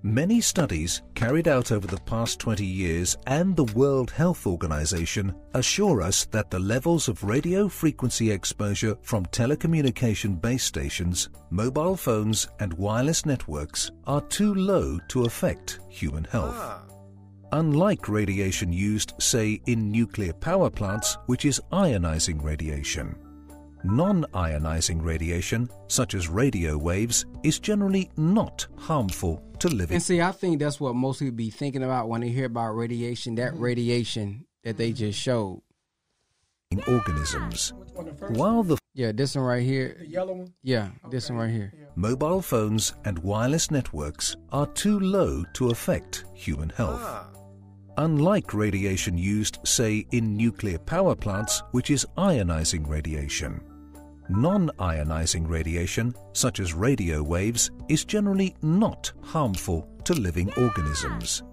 Many studies carried out over the past 20 years and the World Health Organization assure us that the levels of radio frequency exposure from telecommunication base stations, mobile phones, and wireless networks are too low to affect human health. Unlike radiation used, say, in nuclear power plants, which is ionizing radiation. Non-ionizing radiation, such as radio waves, is generally not harmful to living. And see, I think that's what most people be thinking about when they hear about radiation, that radiation that they just showed. organisms. While the this one right here, the yellow one? This one right here. Mobile phones and wireless networks are too low to affect human health. Unlike radiation used, say, in nuclear power plants, which is ionizing radiation. Non-ionizing radiation, such as radio waves, is generally not harmful to living organisms.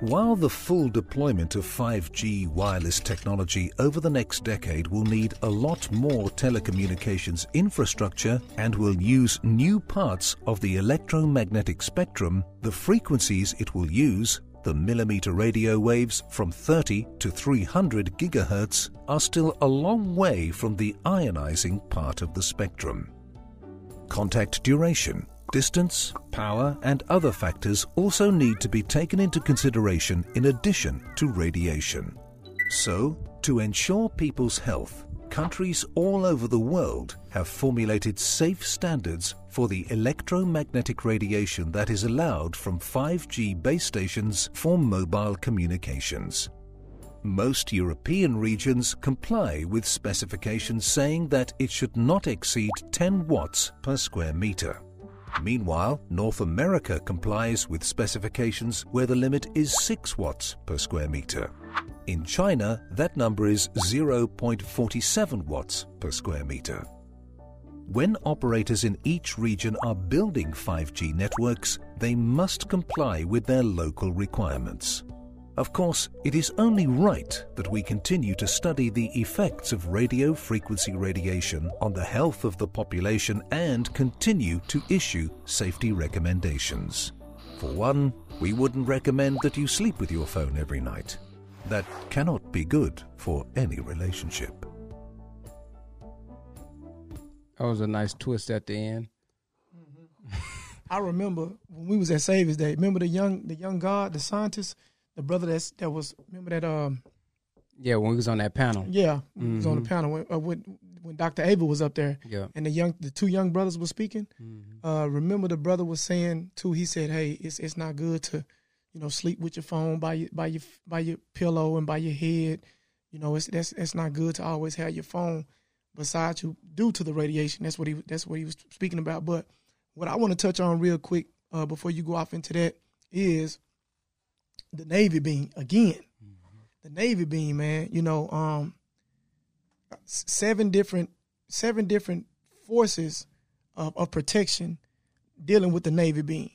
While the full deployment of 5G wireless technology over the next decade will need a lot more telecommunications infrastructure and will use new parts of the electromagnetic spectrum, the frequencies it will use, the millimeter radio waves from 30 to 300 gigahertz, are still a long way from the ionizing part of the spectrum. Contact duration, distance, power, and other factors also need to be taken into consideration in addition to radiation. So, to ensure people's health, countries all over the world have formulated safe standards for the electromagnetic radiation that is allowed from 5G base stations for mobile communications. Most European regions comply with specifications saying that it should not exceed 10 watts per square meter. Meanwhile, North America complies with specifications where the limit is 6 watts per square meter. In China, that number is 0.47 watts per square meter. When operators in each region are building 5G networks, they must comply with their local requirements. Of course, it is only right that we continue to study the effects of radio frequency radiation on the health of the population and continue to issue safety recommendations. For one, we wouldn't recommend that you sleep with your phone every night. That cannot be good for any relationship. That was a nice twist at the end. I remember when we was at Savior's Day, remember the young guy, the scientist? The brother that when we was on that panel. Yeah, he was on the panel when Dr. Abel was up there. Yeah. And the two young brothers were speaking. Mm-hmm. Remember the brother was saying too, he said, "Hey, it's not good to, sleep with your phone by your pillow and by your head. It's not good to always have your phone beside you due to the radiation." That's what he was speaking about. But what I want to touch on real quick before you go off into that is the Navy beam again. Mm-hmm. The Navy beam, man. 7 different forces of protection dealing with the Navy beam.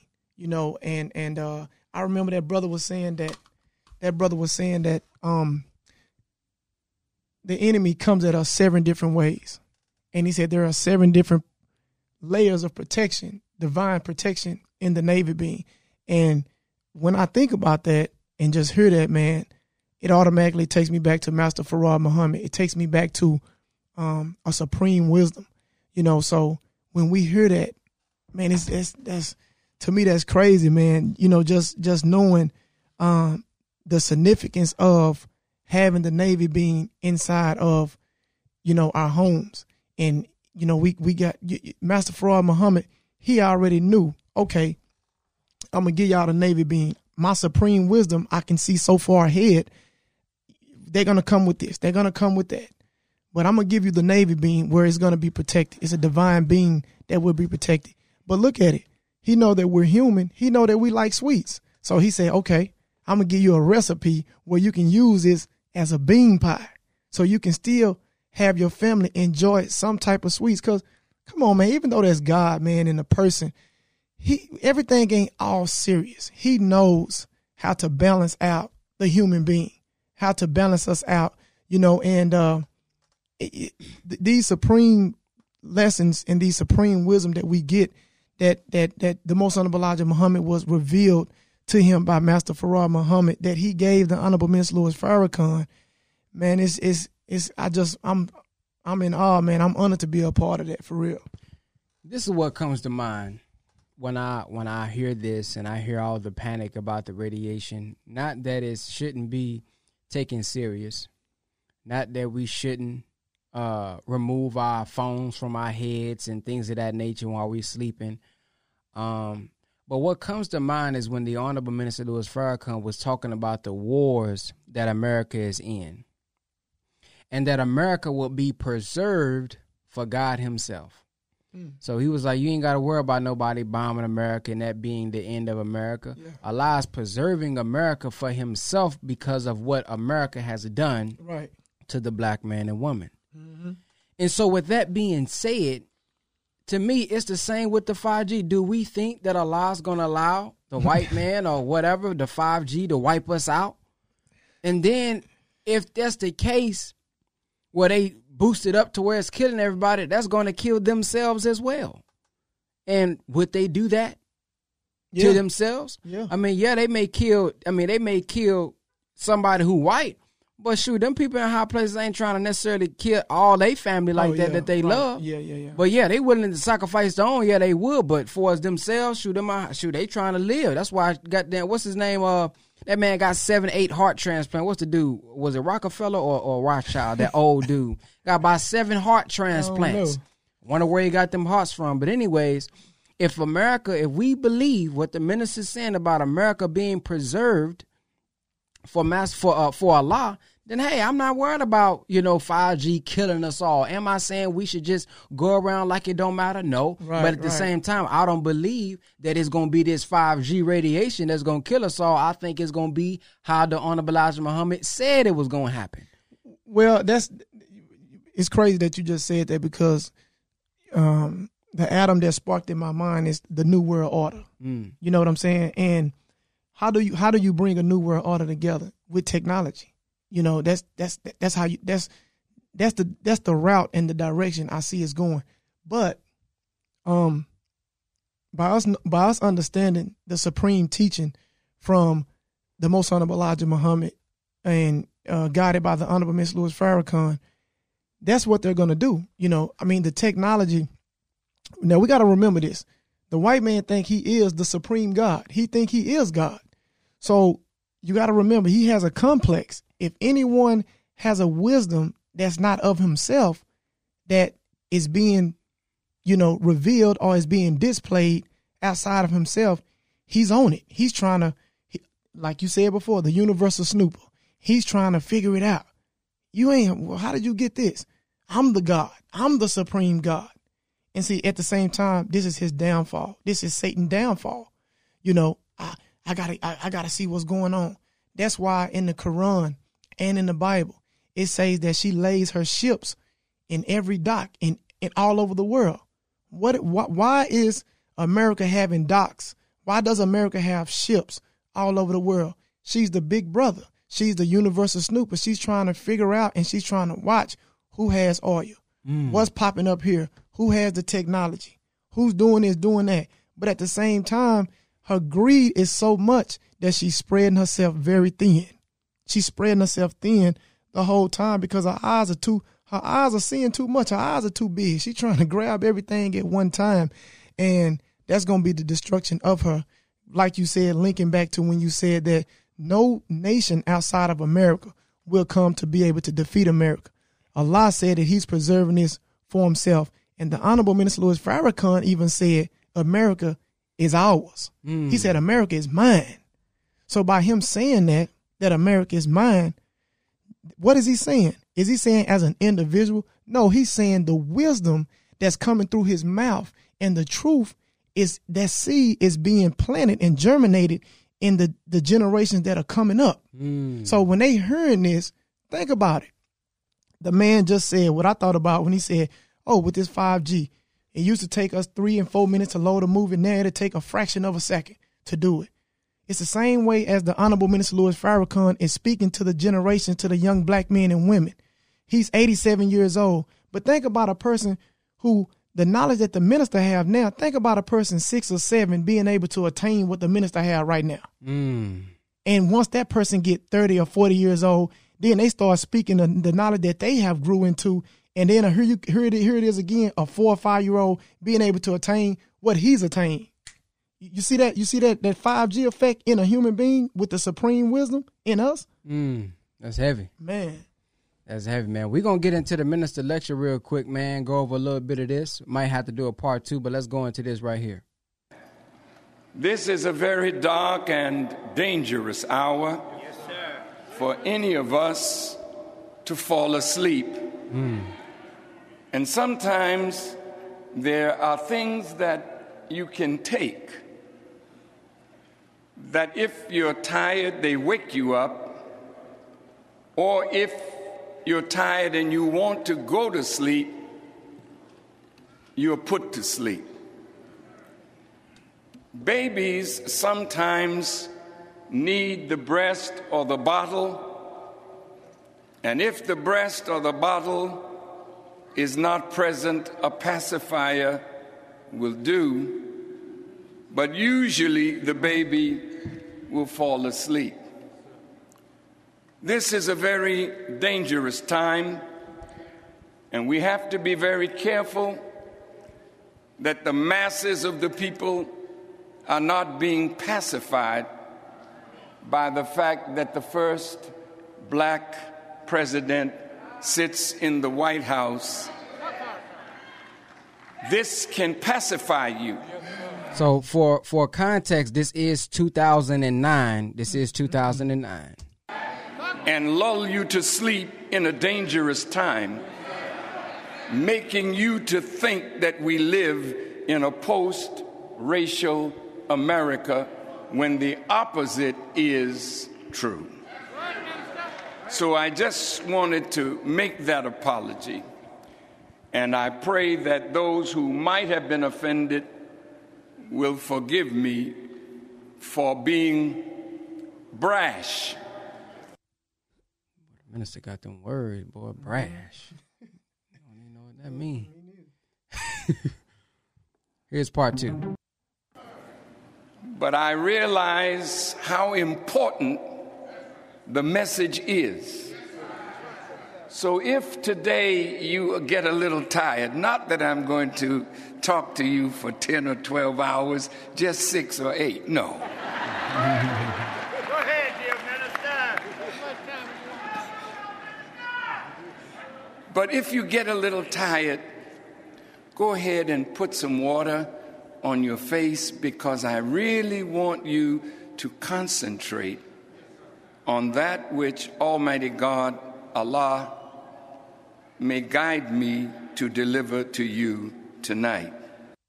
I remember that brother was saying that the enemy comes at us 7 different ways, and he said there are 7 different layers of protection, divine protection in the Navy beam, and when I think about that and just hear that, man, it automatically takes me back to Master Fard Muhammad. It takes me back to a supreme wisdom, So when we hear that, man, that's to me that's crazy, man. Just knowing the significance of having the Navy being inside of our homes, and we got Master Fard Muhammad. He already knew. Okay, I'm going to give y'all the Navy beam. My supreme wisdom, I can see so far ahead. They're going to come with this. They're going to come with that. But I'm going to give you the Navy beam where it's going to be protected. It's a divine beam that will be protected. But look at it. He know that we're human. He know that we like sweets. So he said, okay, I'm going to give you a recipe where you can use this as a bean pie. So you can still have your family enjoy some type of sweets. Because, come on, man, even though that's God, man, in a person, everything ain't all serious. He knows how to balance out the human being, how to balance us out, and these supreme lessons and these supreme wisdom that we get, that the Most Honorable Elijah Muhammad was revealed to him by Master Fard Muhammad, that he gave the Honorable Miss Louis Farrakhan. Man, I'm in awe, man. I'm honored to be a part of that, for real. This is what comes to mind when I hear this and I hear all the panic about the radiation. Not that it shouldn't be taken serious, not that we shouldn't remove our phones from our heads and things of that nature while we're sleeping. But what comes to mind is when the Honorable Minister Louis Farrakhan was talking about the wars that America is in. and that America would be preserved for God himself. So he was like, you ain't got to worry about nobody bombing America and that being the end of America. Yeah. Allah is preserving America for himself because of what America has done right. to the black man and woman. Mm-hmm. And so with that being said, to me, it's the same with the 5G. Do we think that Allah's going to allow the white man or whatever, the 5G, to wipe us out? And then if that's the case, where they boost it up to where it's killing everybody, that's going to kill themselves as well. And would they do that to themselves? Yeah. I mean, yeah, they may kill somebody who white, but shoot, them people in high places ain't trying to necessarily kill all their family that they love. Yeah. But yeah, they willing to sacrifice their own. Yeah, they would. But for as themselves, they trying to live. That's why goddamn, what's his name? That man got 7, 8 heart transplant. What's the dude? Was it Rockefeller or Rothschild? That old dude got about 7 heart transplants. Wonder where he got them hearts from. But anyways, if we believe what the minister's saying about America being preserved for Allah, then hey, I'm not worried about 5G killing us all. Am I saying we should just go around like it don't matter? No, but at the same time, I don't believe that it's gonna be this 5G radiation that's gonna kill us all. I think it's gonna be how the Honorable Elijah Muhammad said it was gonna happen. Well, it's crazy that you just said that because the atom that sparked in my mind is the New World Order. Mm. You know what I'm saying? And how do you bring a New World Order together with technology? You know, that's the route and the direction I see is going. But by us understanding the supreme teaching from the Most Honorable Elijah Muhammad and guided by the Honorable Miss Louis Farrakhan, that's what they're going to do. You know, I mean, the technology. Now, we got to remember this. The white man think he is the supreme God. He think he is God. So you got to remember, he has a complex. If anyone has a wisdom that's not of himself, that is being, revealed or is being displayed outside of himself, he's on it. He's trying to, like you said before, the universal snooper. He's trying to figure it out. How did you get this? I'm the God. I'm the supreme God. And see, at the same time, this is his downfall. This is Satan's downfall. I gotta see what's going on. That's why in the Quran, and in the Bible, it says that she lays her ships in every dock in all over the world. Why is America having docks? Why does America have ships all over the world? She's the big brother. She's the universal snooper. She's trying to figure out and she's trying to watch who has oil, what's popping up here, who has the technology, who's doing this, doing that. But at the same time, her greed is so much that she's spreading herself very thin. She's spreading herself thin the whole time because her eyes are seeing too much. Her eyes are too big. She's trying to grab everything at one time. And that's going to be the destruction of her. Like you said, linking back to when you said that no nation outside of America will come to be able to defeat America. Allah said that he's preserving this for himself. And the Honorable Minister Louis Farrakhan even said America is ours. He said America is mine. So by him saying that America is mine, what is he saying? Is he saying as an individual? No, he's saying the wisdom that's coming through his mouth and the truth is that seed is being planted and germinated in the generations that are coming up. So when they hearing this, think about it. The man just said what I thought about when he said, oh, with this 5G, it used to take us 3 and 4 minutes to load a movie. Now it'll take a fraction of a second to do it. It's the same way as the Honorable Minister Louis Farrakhan is speaking to the generation, to the young black men and women. He's 87 years old. But think about a person who, the knowledge that the minister have now, think about a person 6 or 7 being able to attain what the minister have right now. And once that person get 30 or 40 years old, then they start speaking the knowledge that they have grew into. And then here it is again, a 4 or 5-year-old being able to attain what he's attained. You see that? You see that 5G effect in a human being with the supreme wisdom in us? That's heavy. Man. That's heavy, man. We're going to get into the minister lecture real quick, man. Go over a little bit of this. Might have to do a part 2, but let's go into this right here. This is a very dark and dangerous hour for any of us to fall asleep. And sometimes there are things that you can take that if you're tired, they wake you up. Or if you're tired and you want to go to sleep, you're put to sleep. Babies sometimes need the breast or the bottle. And if the breast or the bottle is not present, a pacifier will do. But usually the baby will fall asleep. This is a very dangerous time, and we have to be very careful that the masses of the people are not being pacified by the fact that the first black president sits in the White House. This can pacify you. So for context, this is 2009. This is 2009. And lull you to sleep in a dangerous time, making you to think that we live in a post-racial America when the opposite is true. So I just wanted to make that apology. And I pray that those who might have been offended will forgive me for being brash. Minister got them words, boy, brash. I don't even know what that means. Here's part two. But I realize how important the message is. So if today you get a little tired, not that I'm going to talk to you for 10 or 12 hours, just 6 or 8, no. But if you get a little tired, go ahead and put some water on your face, because I really want you to concentrate on that which Almighty God, Allah, may guide me to deliver to you tonight.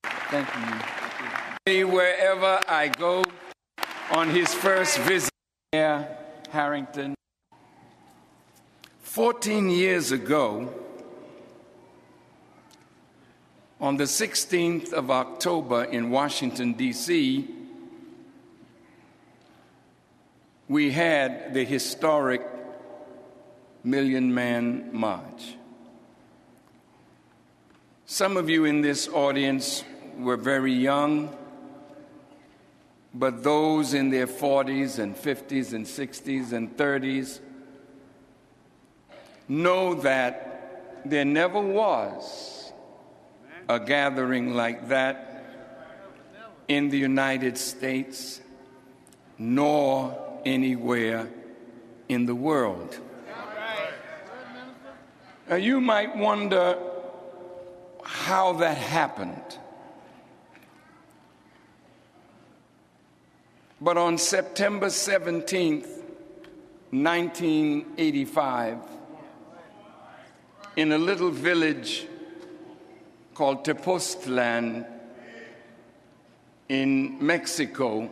Thank you. Wherever I go on his first visit here, Harrington, 14 years ago, on the 16th of October in Washington, D.C., we had the historic Million Man March. Some of you in this audience were very young, but those in their 40s and 50s and 60s and 30s know that there never was a gathering like that in the United States, nor anywhere in the world. Now, you might wonder how that happened. But on September 17th, 1985, in a little village called Tepoztlán in Mexico,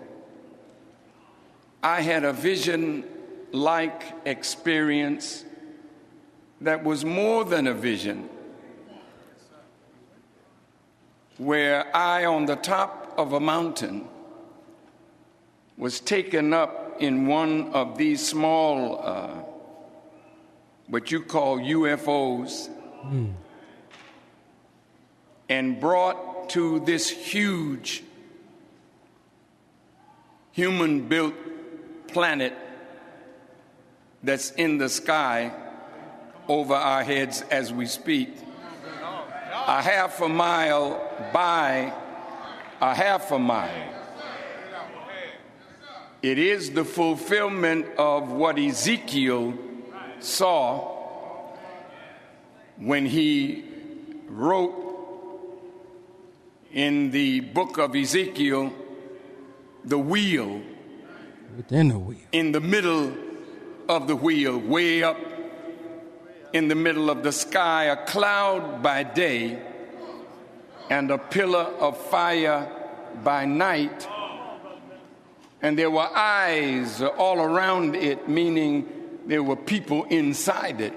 I had a vision-like experience that was more than a vision, where I, on the top of a mountain, was taken up in one of these small what you call UFOs, and brought to this huge human-built planet that's in the sky over our heads as we speak, a half a mile by a half a mile. It is the fulfillment of what Ezekiel saw when he wrote in the book of Ezekiel, the wheel, within the wheel, in the middle of the wheel, way up in the middle of the sky, a cloud by day and a pillar of fire by night. And there were eyes all around it, meaning there were people inside it.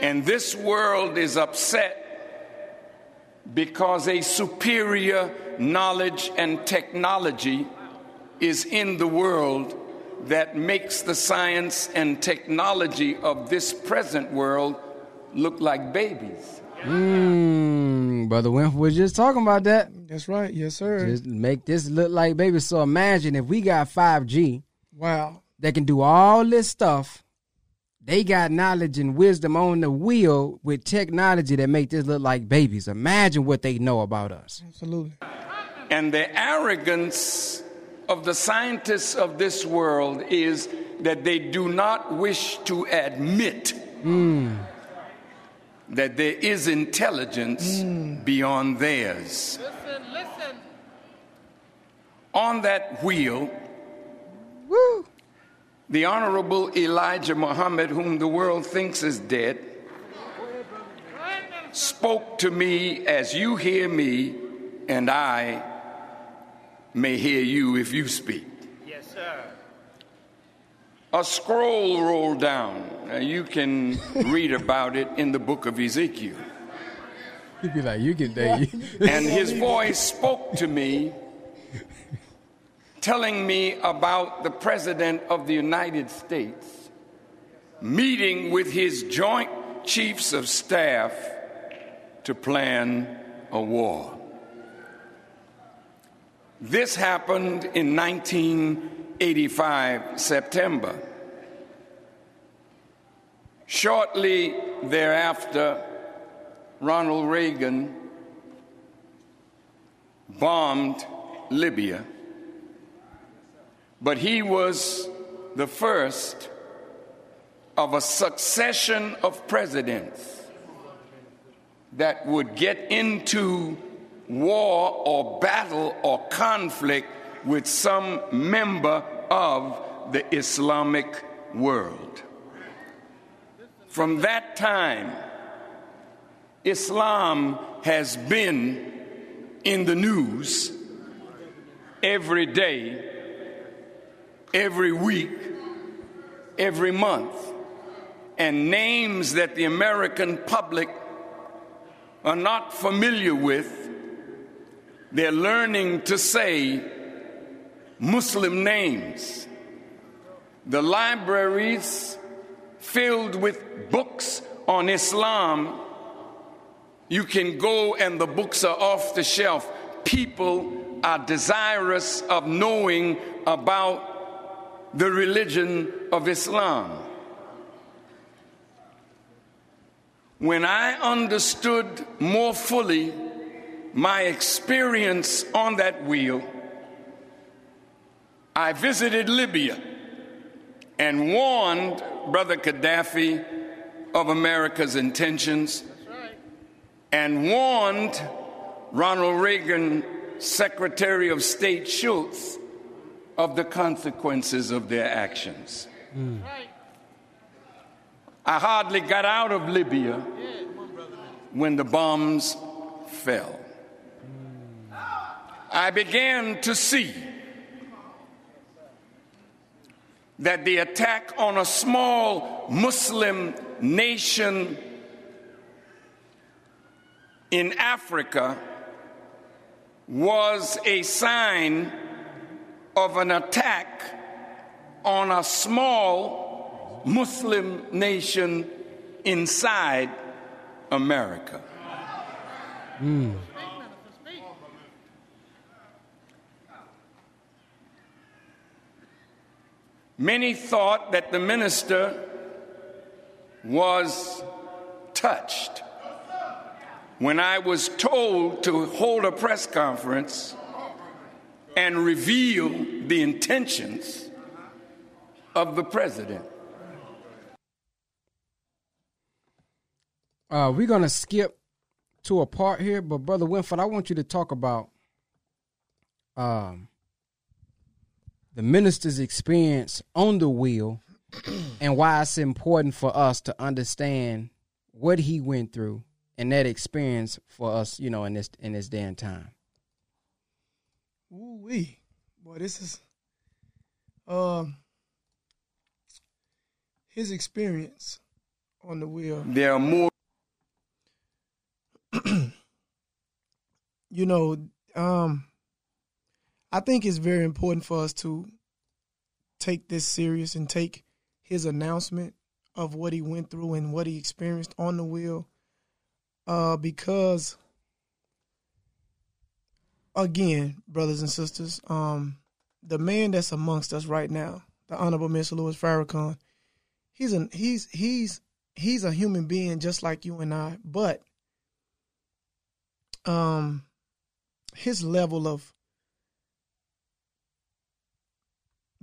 And this world is upset because a superior knowledge and technology is in the world that makes the science and technology of this present world look like babies. Brother Winfred was just talking about that. That's right. Yes, sir. Just make this look like babies. So imagine if we got 5G. Wow. They can do all this stuff. They got knowledge and wisdom on the wheel with technology that make this look like babies. Imagine what they know about us. Absolutely. And the arrogance of the scientists of this world is that they do not wish to admit that there is intelligence beyond theirs. Listen. On that wheel, the Honorable Elijah Muhammad, whom the world thinks is dead, spoke to me as you hear me, and I may hear you if you speak. Yes, sir. A scroll rolled down. You can read about it in the book of Ezekiel. You'd be like, you can date. And his voice spoke to me, telling me about the President of the United States meeting with his Joint Chiefs of Staff to plan a war. This happened in 1985, September. Shortly thereafter, Ronald Reagan bombed Libya, but he was the first of a succession of presidents that would get into war or battle or conflict with some member of the Islamic world. From that time, Islam has been in the news every day, every week, every month, and names that the American public are not familiar with, they're learning to say Muslim names. The libraries filled with books on Islam, you can go and the books are off the shelf. People are desirous of knowing about the religion of Islam. When I understood more fully my experience on that wheel, I visited Libya and warned Brother Gaddafi of America's intentions, and warned Ronald Reagan, Secretary of State Schultz, of the consequences of their actions. I hardly got out of Libya when the bombs fell. I began to see that the attack on a small Muslim nation in Africa was a sign of an attack on a small Muslim nation inside America. Many thought that the minister was touched when I was told to hold a press conference and reveal the intentions of the president. We're going to skip to a part here, but Brother Winfred, I want you to talk about the minister's experience on the wheel and why it's important for us to understand what he went through and that experience for us, you know, in this day and time. Ooh-wee. Boy, this is his experience on the wheel. There are more. You know, I think it's very important for us to take this serious and take his announcement of what he went through and what he experienced on the wheel, because, again, brothers and sisters, the man that's amongst us right now, the Honorable Mr. Louis Farrakhan, he's a human being just like you and I, but his level of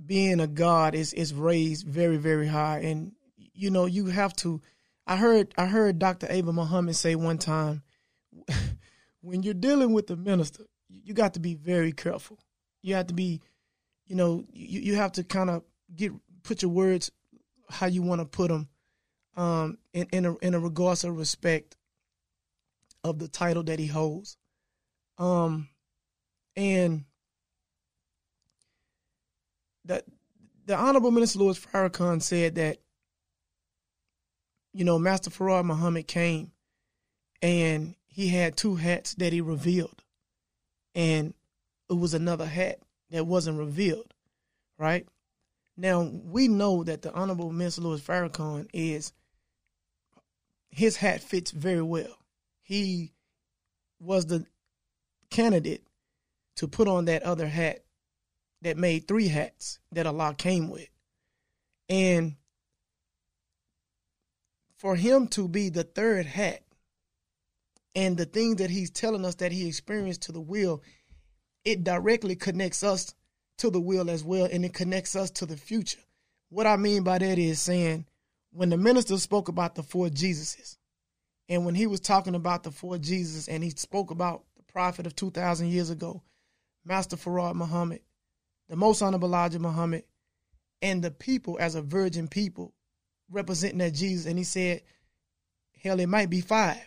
being a god is raised very, very high. And, you know, you have to, I heard Dr. Aleem Muhammad say one time, when you're dealing with the minister, you got to be very careful. You have to be, you know, you have to kind of put your words how you want to put them, in a regards of respect of the title that he holds. And the Honorable Minister Louis Farrakhan said that, you know, Master Fard Muhammad came and he had two hats that he revealed, and it was another hat that wasn't revealed, right? Now, we know that the Honorable Minister Louis Farrakhan his hat fits very well. He was the candidate to put on that other hat that made three hats that Allah came with. And for him to be the third hat and the thing that he's telling us that he experienced to the will, it directly connects us to the will as well, and it connects us to the future. What I mean by that is saying, when the minister spoke about the four Jesuses, and when he was talking about the four Jesus, and he spoke about the prophet of 2,000 years ago, Master Fard Muhammad, the Most Honorable Elijah Muhammad, and the people as a virgin people representing that Jesus. And he said, hell, it might be five.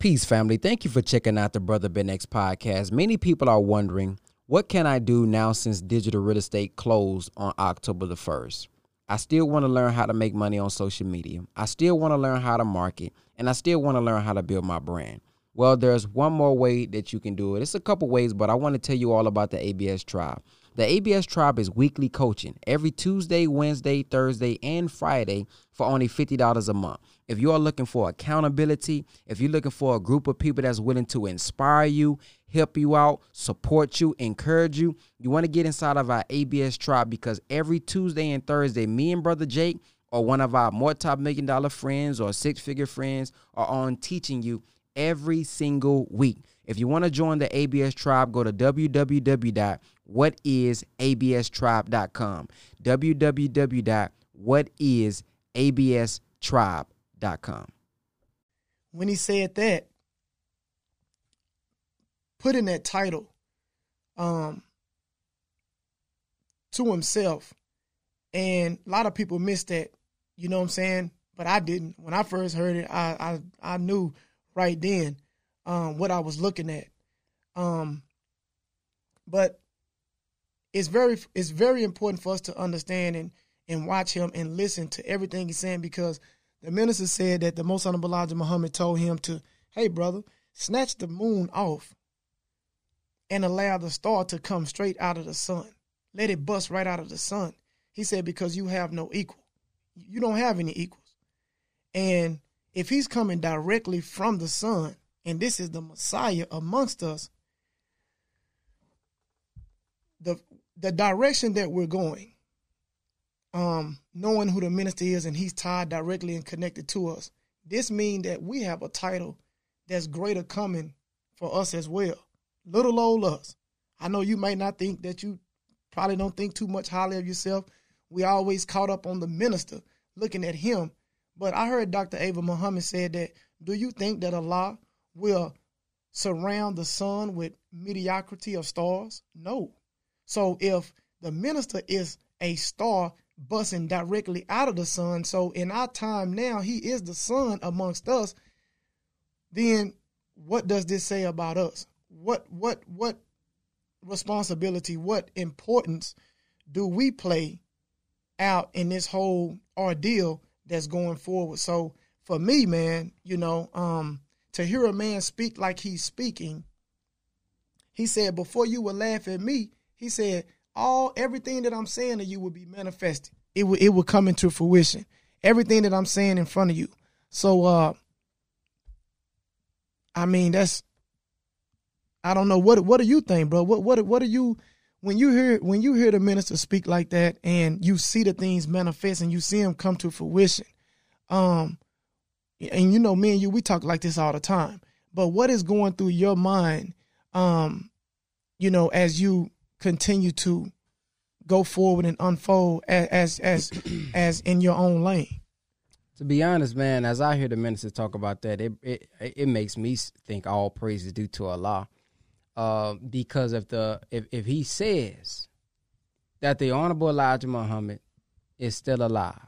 Peace, family. Thank you for checking out the Brother Ben X podcast. Many people are wondering, what can I do now since digital real estate closed on October the 1st? I still want to learn how to make money on social media. I still want to learn how to market, and I still want to learn how to build my brand. Well, there's one more way that you can do it. It's a couple ways, but I want to tell you all about the ABS Tribe. The ABS Tribe is weekly coaching every Tuesday, Wednesday, Thursday, and Friday for only $50 a month. If you are looking for accountability, if you're looking for a group of people that's willing to inspire you, help you out, support you, encourage you, you want to get inside of our ABS Tribe, because every Tuesday and Thursday, me and Brother Jake or one of our more top $1 million friends or six-figure friends are on teaching you every single week. If you want to join the ABS Tribe, go to www.whatisaBStribe.com. www.whatisaBStribe.com. When he said that, put in that title to himself, and a lot of people missed that, you know what I'm saying? But I didn't. When I first heard it, I knew right then what I was looking at. But it's very important for us to understand and watch him and listen to everything he's saying, because the minister said that the Most Honorable Elijah Muhammad told him to, hey, brother, snatch the moon off and allow the star to come straight out of the sun. Let it bust right out of the sun. He said, because you have no equal. You don't have any equals. And if he's coming directly from the sun, and this is the Messiah amongst us, the direction that we're going, knowing who the minister is and he's tied directly and connected to us, this means that we have a title that's greater coming for us as well. Little old us. I know you might not think that, you probably don't think too much highly of yourself. We always caught up on the minister, looking at him. But I heard Dr. Aleem Muhammad said that, do you think that Allah will surround the sun with mediocrity of stars? No. So if the minister is a star busting directly out of the sun. So in our time now, he is the sun amongst us. Then what does this say about us? What responsibility, what importance do we play out in this whole ordeal that's going forward? So for me, man, you know, to hear a man speak like he's speaking, he said, before you would laugh at me, he said, everything that I'm saying to you will be manifested. It will come into fruition. Everything that I'm saying in front of you. So, I mean, I don't know. What do you think, bro? What do you, when you hear the minister speak like that and you see the things manifest and you see them come to fruition, and you know, me and you, we talk like this all the time, but what is going through your mind, you know, as you continue to go forward and unfold as in your own lane? To be honest, man, as I hear the ministers talk about that, it makes me think all praise is due to Allah, because if he says that the Honorable Elijah Muhammad is still alive,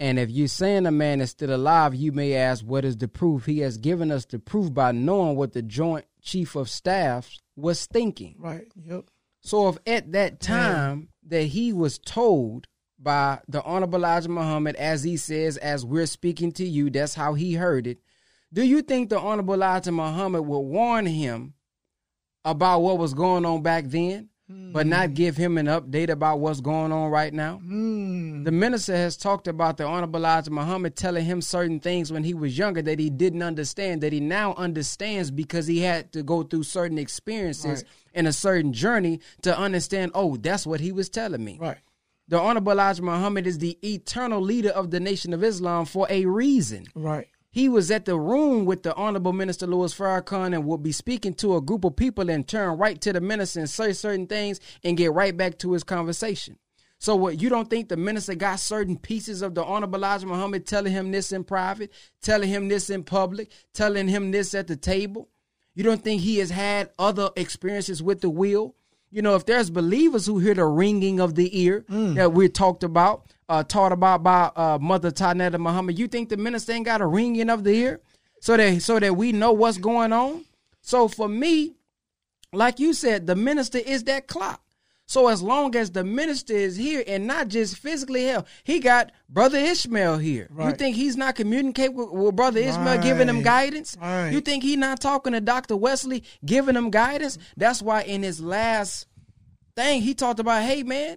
and if you're saying a man is still alive, you may ask, what is the proof? He has given us the proof by knowing what the Joint Chief of Staff was thinking. Right. Yep. So if at that time that he was told by the Honorable Elijah Muhammad, as he says, as we're speaking to you, that's how he heard it. Do you think the Honorable Elijah Muhammad would warn him about what was going on back then, but not give him an update about what's going on right now? The minister has talked about the Honorable Elijah Muhammad telling him certain things when he was younger that he didn't understand, that he now understands because he had to go through certain experiences and a certain journey to understand, oh, that's what he was telling me. Right. The Honorable Elijah Muhammad is the eternal leader of the Nation of Islam for a reason. Right. He was at the room with the Honorable Minister Louis Farrakhan and would be speaking to a group of people and turn right to the minister and say certain things and get right back to his conversation. So what, you don't think the minister got certain pieces of the Honorable Elijah Muhammad telling him this in private, telling him this in public, telling him this at the table? You don't think he has had other experiences with the will? You know, if there's believers who hear the ringing of the ear that we're taught about by Mother Tynetta Muhammad, you think the minister ain't got a ringing of the ear so that we know what's going on? So for me, like you said, the minister is that clock. So as long as the minister is here and not just physically here, he got Brother Ishmael here. Right. You think he's not communicating with Brother Ishmael, giving him guidance? Right. You think he's not talking to Dr. Wesley, giving him guidance? That's why in his last thing, he talked about, hey, man,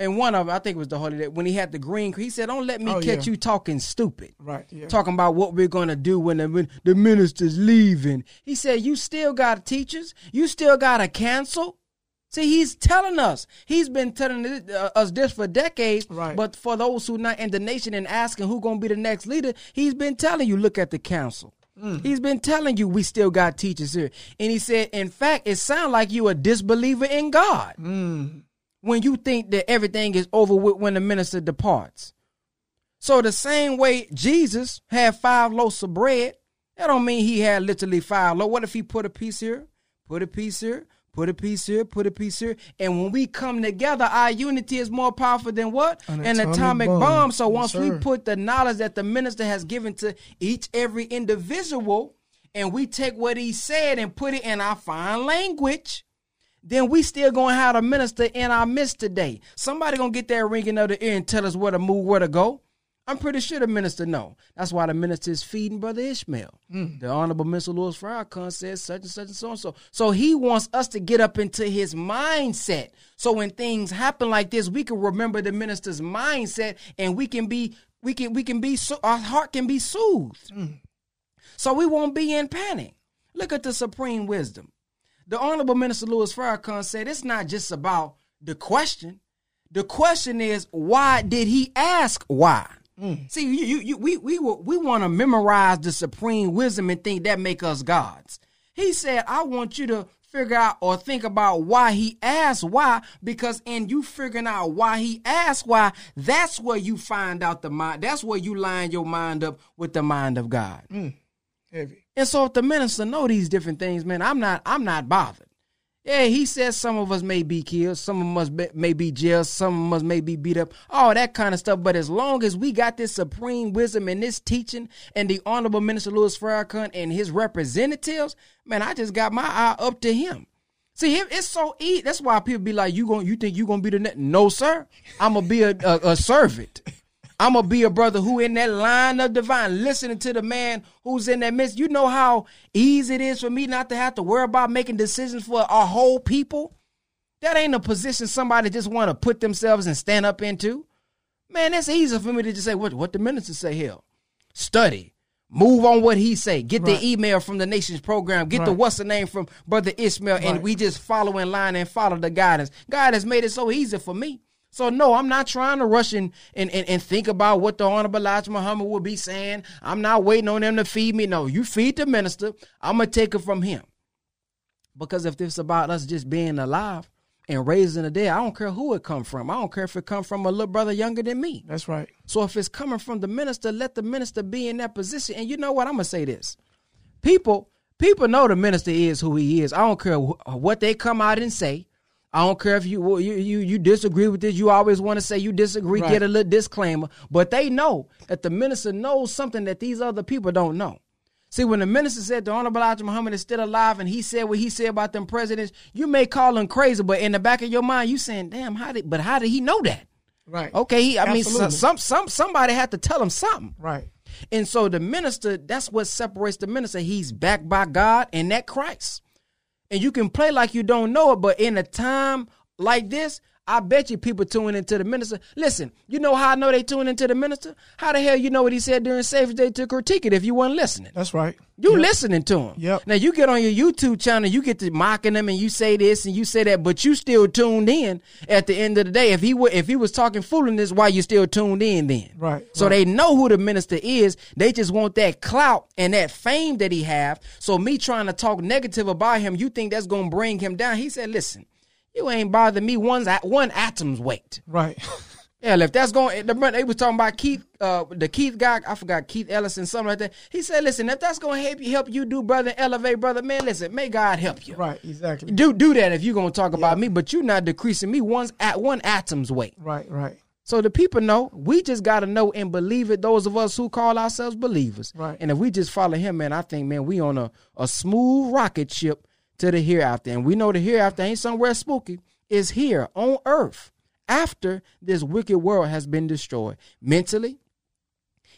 and one of them, I think it was the Holy Day, when he had the green, he said, don't let me catch you talking stupid. Right. Yeah. Talking about what we're going to do when the minister's leaving. He said, you still got teachers. You still got to cancel. See, he's telling us. He's been telling us this for decades, but for those who not in the nation and asking who's going to be the next leader, he's been telling you, look at the council. He's been telling you we still got teachers here. And he said, in fact, it sounds like you a disbeliever in God when you think that everything is over with when the minister departs. So the same way Jesus had 5 loaves of bread, that don't mean he had literally 5 loaves. What if he put a piece here, put a piece here, put a piece here, put a piece here. And when we come together, our unity is more powerful than what? An atomic bomb. So once we put the knowledge that the minister has given to each, every individual, and we take what he said and put it in our fine language, then we still going to have a minister in our midst today. Somebody going to get that ringing of the ear and tell us where to move, where to go. I'm pretty sure the minister know. That's why the minister is feeding Brother Ishmael. The Honorable Mr. Louis Farrakhan says such and such and so and so. So he wants us to get up into his mindset. So when things happen like this, we can remember the minister's mindset, and we can be our heart can be soothed. So we won't be in panic. Look at the supreme wisdom. The Honorable Minister Louis Farrakhan said it's not just about the question. The question is, why did he ask why? See, we want to memorize the supreme wisdom and think that make us gods. He said, I want you to figure out or think about why he asked why, because in you figuring out why he asked why, that's where you find out the mind. That's where you line your mind up with the mind of God. Heavy. And so if the minister know these different things, man, I'm not bothered. Yeah, he says some of us may be killed, some of us may be jailed, some of us may be beat up, all that kind of stuff. But as long as we got this supreme wisdom and this teaching and the Honorable Minister Louis Farrakhan and his representatives, man, I just got my eye up to him. See, it's so easy. That's why people be like, you think you going to be the next? No, sir. I'm going to be a servant. I'm going to be a brother who in that line of divine, listening to the man who's in that midst. You know how easy it is for me not to have to worry about making decisions for our whole people? That ain't a position somebody just want to put themselves and stand up into. Man, it's easy for me to just say, what the minister say here? Study. Move on what he say. Get the email from the Nations Program. Get the what's the name from Brother Ishmael. And we just follow in line and follow the guidance. God has made it so easy for me. So, no, I'm not trying to rush and think about what the Honorable Elijah Muhammad will be saying. I'm not waiting on them to feed me. No, you feed the minister. I'm going to take it from him. Because if it's about us just being alive and raising the dead, I don't care who it come from. I don't care if it come from a little brother younger than me. That's right. So if it's coming from the minister, let the minister be in that position. And you know what? I'm going to say this. People know the minister is who he is. I don't care what they come out and say. I don't care if you disagree with this. You always want to say you disagree, get a little disclaimer. But they know that the minister knows something that these other people don't know. See, when the minister said the Honorable Elijah Muhammad is still alive and he said what he said about them presidents, you may call him crazy, but in the back of your mind, you saying, damn, how did he know that? Right. Okay, I mean, somebody had to tell him something. Right. And so the minister, that's what separates the minister. He's backed by God and that Christ. And you can play like you don't know it, but in a time like this, I bet you people tune into the minister. Listen, you know how I know they tune into the minister? How the hell you know what he said during Savior's Day to critique it if you weren't listening? That's right. You listening to him. Yep. Now, you get on your YouTube channel, you get to mocking him, and you say this and you say that, but you still tuned in at the end of the day. If he was talking foolishness, why you still tuned in then? Right. So they know who the minister is. They just want that clout and that fame that he have. So me trying to talk negative about him, you think that's going to bring him down? He said, listen. You ain't bother me one atom's weight. Right. Yeah, if that's going, they was talking about Keith, the Keith guy, I forgot, Keith Ellison, something like that. He said, listen, if that's going to help you do, brother, elevate, brother, man, listen, may God help you. Right, exactly. Do that if you're going to talk about me, but you're not decreasing me one atom's weight. Right, right. So the people know, we just got to know and believe it, those of us who call ourselves believers. Right. And if we just follow him, man, I think, man, we on a smooth rocket ship to the hereafter. And we know the hereafter ain't somewhere spooky. It's here on earth after this wicked world has been destroyed mentally.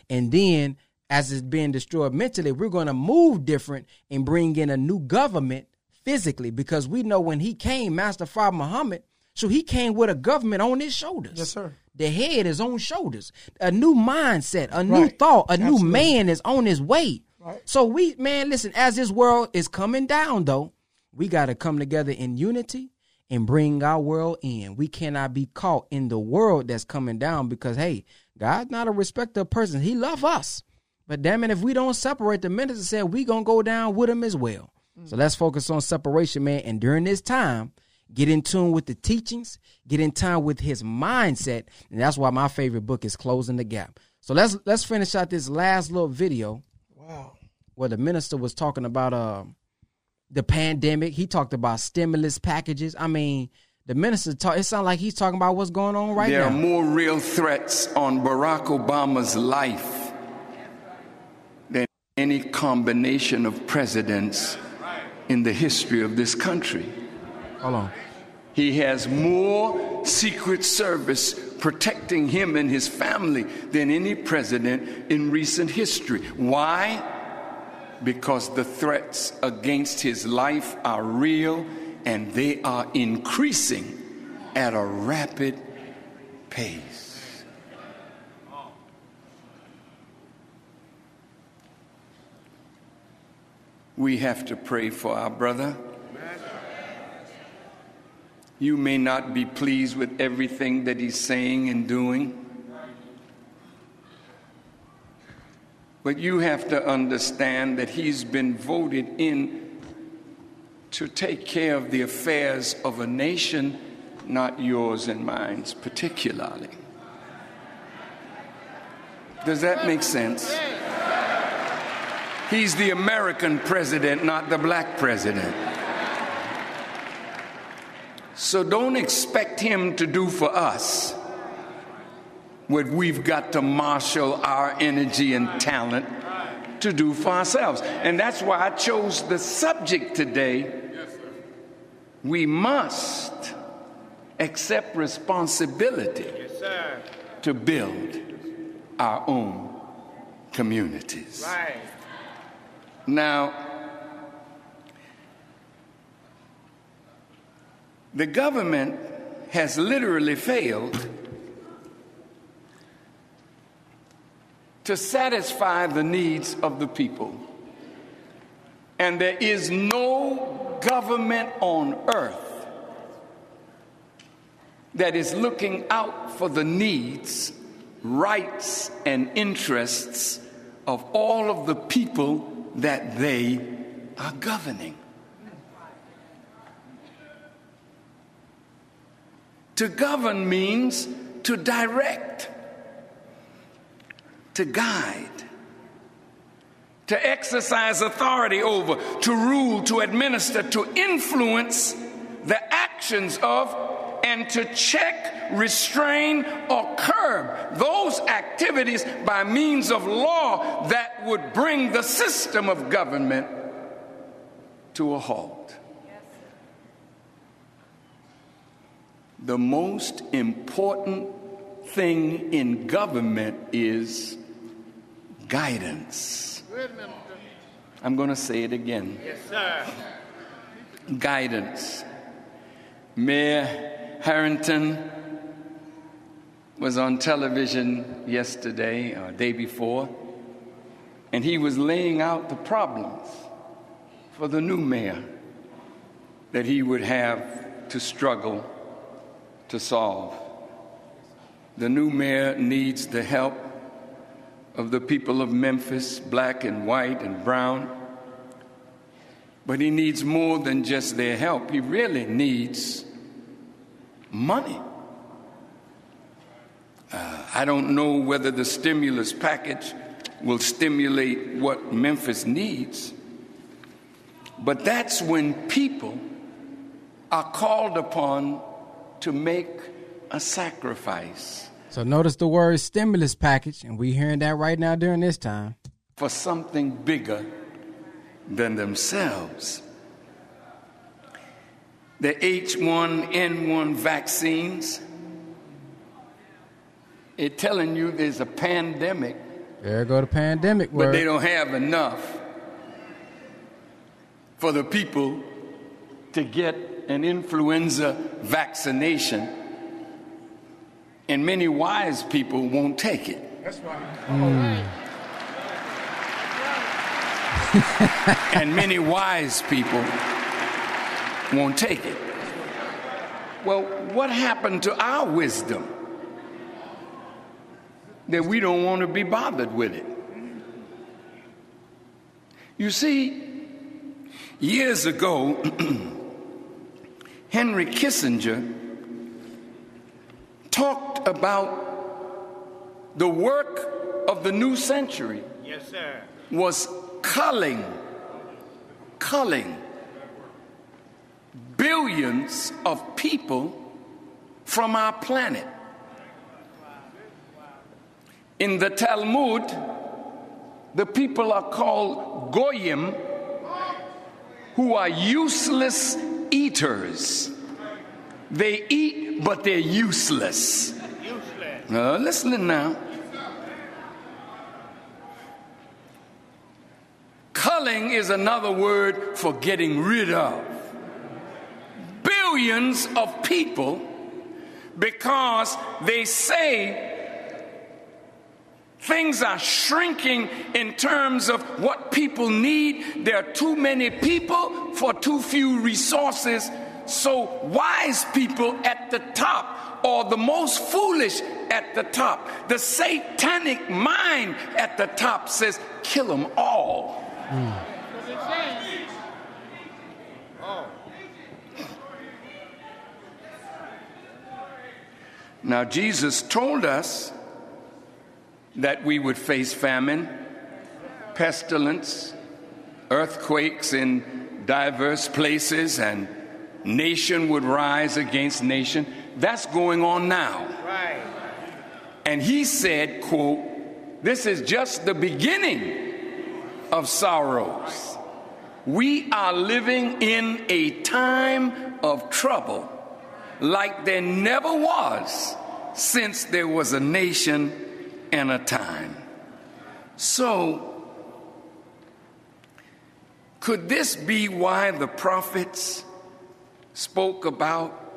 And then as it's being destroyed mentally, we're going to move different and bring in a new government physically, because we know when he came, Master Fard Muhammad, so he came with a government on his shoulders. Yes, sir. The head is on shoulders. A new mindset, a new thought, a new man is on his way. Right. So we, man, listen, as this world is coming down, though, we got to come together in unity and bring our world in. We cannot be caught in the world that's coming down because, hey, God's not a respecter of persons. He loves us. But damn it, if we don't separate, the minister said we're going to go down with him as well. So let's focus on separation, man. And during this time, get in tune with the teachings, get in tune with his mindset. And that's why my favorite book is Closing the Gap. So let's finish out this last little video. Wow. Where the minister was talking about the pandemic. He talked about stimulus packages. I mean, the minister, it sounds like he's talking about what's going on right now. There are more real threats on Barack Obama's life than any combination of presidents in the history of this country. Hold on. He has more Secret Service protecting him and his family than any president in recent history. Why? Because the threats against his life are real and they are increasing at a rapid pace. We have to pray for our brother. You may not be pleased with everything that he's saying and doing. But you have to understand that he's been voted in to take care of the affairs of a nation, not yours and mine's particularly. Does that make sense? He's the American president, not the black president. So don't expect him to do for us what we've got to marshal our energy and talent to do for ourselves. And that's why I chose the subject today. We must accept responsibility to build our own communities. Right. Now, the government has literally failed to satisfy the needs of the people. And there is no government on earth that is looking out for the needs, rights, and interests of all of the people that they are governing. To govern means to direct, to guide, to exercise authority over, to rule, to administer, to influence the actions of, and to check, restrain, or curb those activities by means of law that would bring the system of government to a halt. The most important thing in government is guidance. I'm going to say it again. Yes, sir. Guidance. Mayor Harrington was on television yesterday or day before, and he was laying out the problems for the new mayor that he would have to struggle to solve. The new mayor needs the help of the people of Memphis, black and white and brown, but he needs more than just their help. He really needs money. I don't know whether the stimulus package will stimulate what Memphis needs, but that's when people are called upon to make a sacrifice. So notice the word stimulus package, and we're hearing that right now during this time. For something bigger than themselves. The H1N1 vaccines, it's telling you there's a pandemic. There go the pandemic word. But they don't have enough for the people to get an influenza vaccination, and many wise people won't take it. That's right. And many wise people won't take it. Well, what happened to our wisdom that we don't want to be bothered with it? You see, years ago, Henry Kissinger talked about the work of the new century. Yes, sir. Was culling billions of people from our planet. In the Talmud, the people are called goyim, who are useless eaters. They eat, but they're useless. Listen now. Culling is another word for getting rid of. Billions of people, because they say things are shrinking in terms of what people need. There are too many people for too few resources. So wise people at the top, or the most foolish at the top, the satanic mind at the top says, kill them all. Now Jesus told us that we would face famine, pestilence, earthquakes in diverse places, and nation would rise against nation. That's going on now. Right. And he said, quote, "This is just the beginning of sorrows. We are living in a time of trouble like there never was since there was a nation and a time." So, could this be why the prophets spoke about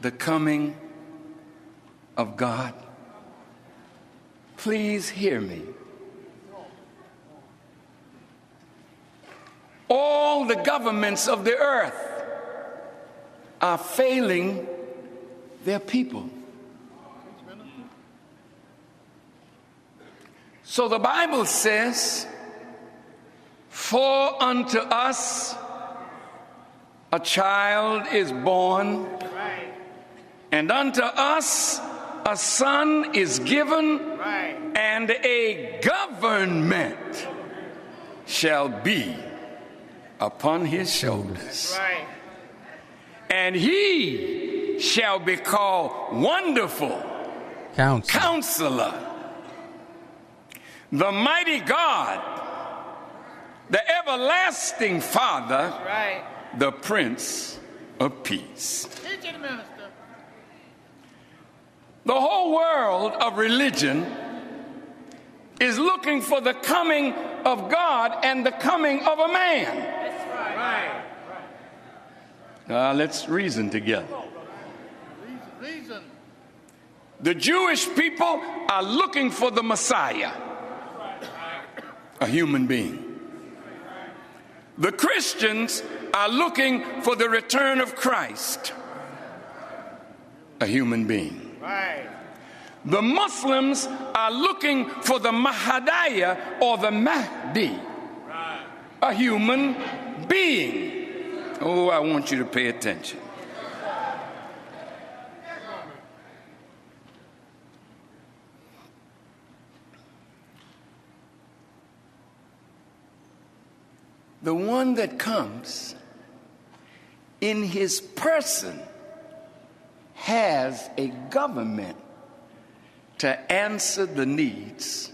the coming of God? Please hear me. All the governments of the earth are failing their people. So the Bible says, "For unto us a child is born, and unto us a son is given, and a government shall be upon his shoulders. And he shall be called Wonderful Counselor, the Mighty God, the Everlasting Father, the Prince of Peace." The whole world of religion is looking for the coming of God and the coming of a man. Let's reason together. The Jewish people are looking for the Messiah, a human being. The Christians are looking for the return of Christ, a human being. The Muslims are looking for the Mahdi or the Mahdi, a human being. Oh, I want you to pay attention. The one that comes in his person has a government to answer the needs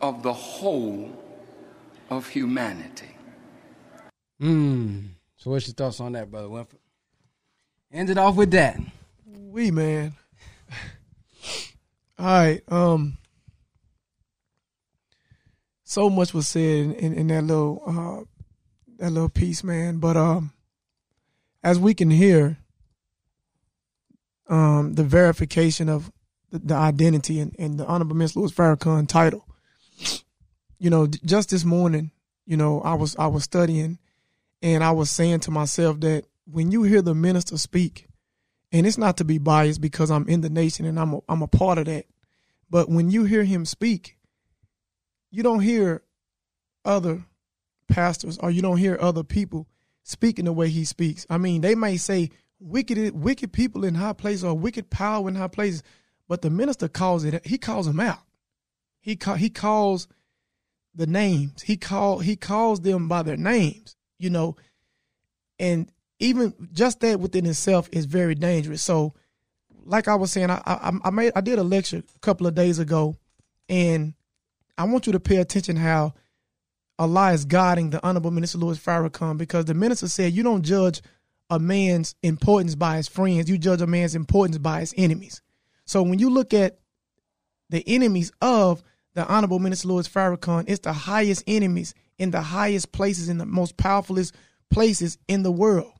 of the whole of humanity. So what's your thoughts on that, Brother Winfred? End it off with that. We, man. All right. So much was said in that little piece, man. But as we can hear, the verification of the identity and the Honorable Miss Louis Farrakhan title. You know, just this morning, you know, I was studying, and I was saying to myself that when you hear the minister speak, and it's not to be biased because I'm in the nation and I'm a part of that, but when you hear him speak, you don't hear other pastors or you don't hear other people speaking the way he speaks. I mean, they may say wicked people in high places or wicked power in high places, but the minister calls it. He calls them out. He calls the names. He calls them by their names. You know, and even just that within itself is very dangerous. So, like I was saying, I did a lecture a couple of days ago, and I want you to pay attention how Allah is guiding the Honorable Minister Louis Farrakhan, because the minister said you don't judge a man's importance by his friends. You judge a man's importance by his enemies. So when you look at the enemies of the Honorable Minister Louis Farrakhan, it's the highest enemies in the highest places, in the most powerfulest places in the world.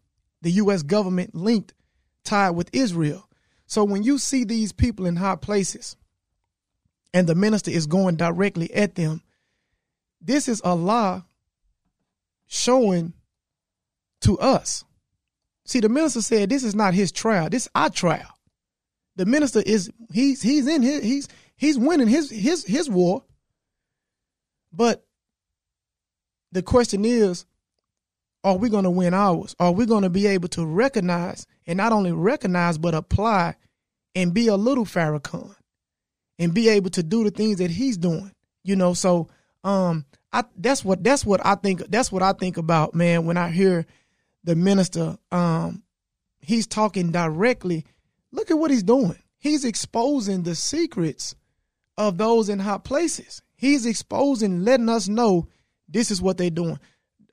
The U.S. government linked, tied with Israel. So when you see these people in high places and the minister is going directly at them, this is Allah showing to us. See, the minister said this is not his trial. This is our trial. The minister is he's winning his war. But the question is, are we going to win ours? Are we going to be able to recognize, and not only recognize but apply and be a little Farrakhan and be able to do the things that he's doing? You know, so that's what I think about, man, when I hear the minister he's talking directly. Look at what he's doing. He's exposing the secrets of those in high places. He's exposing, letting us know this is what they're doing.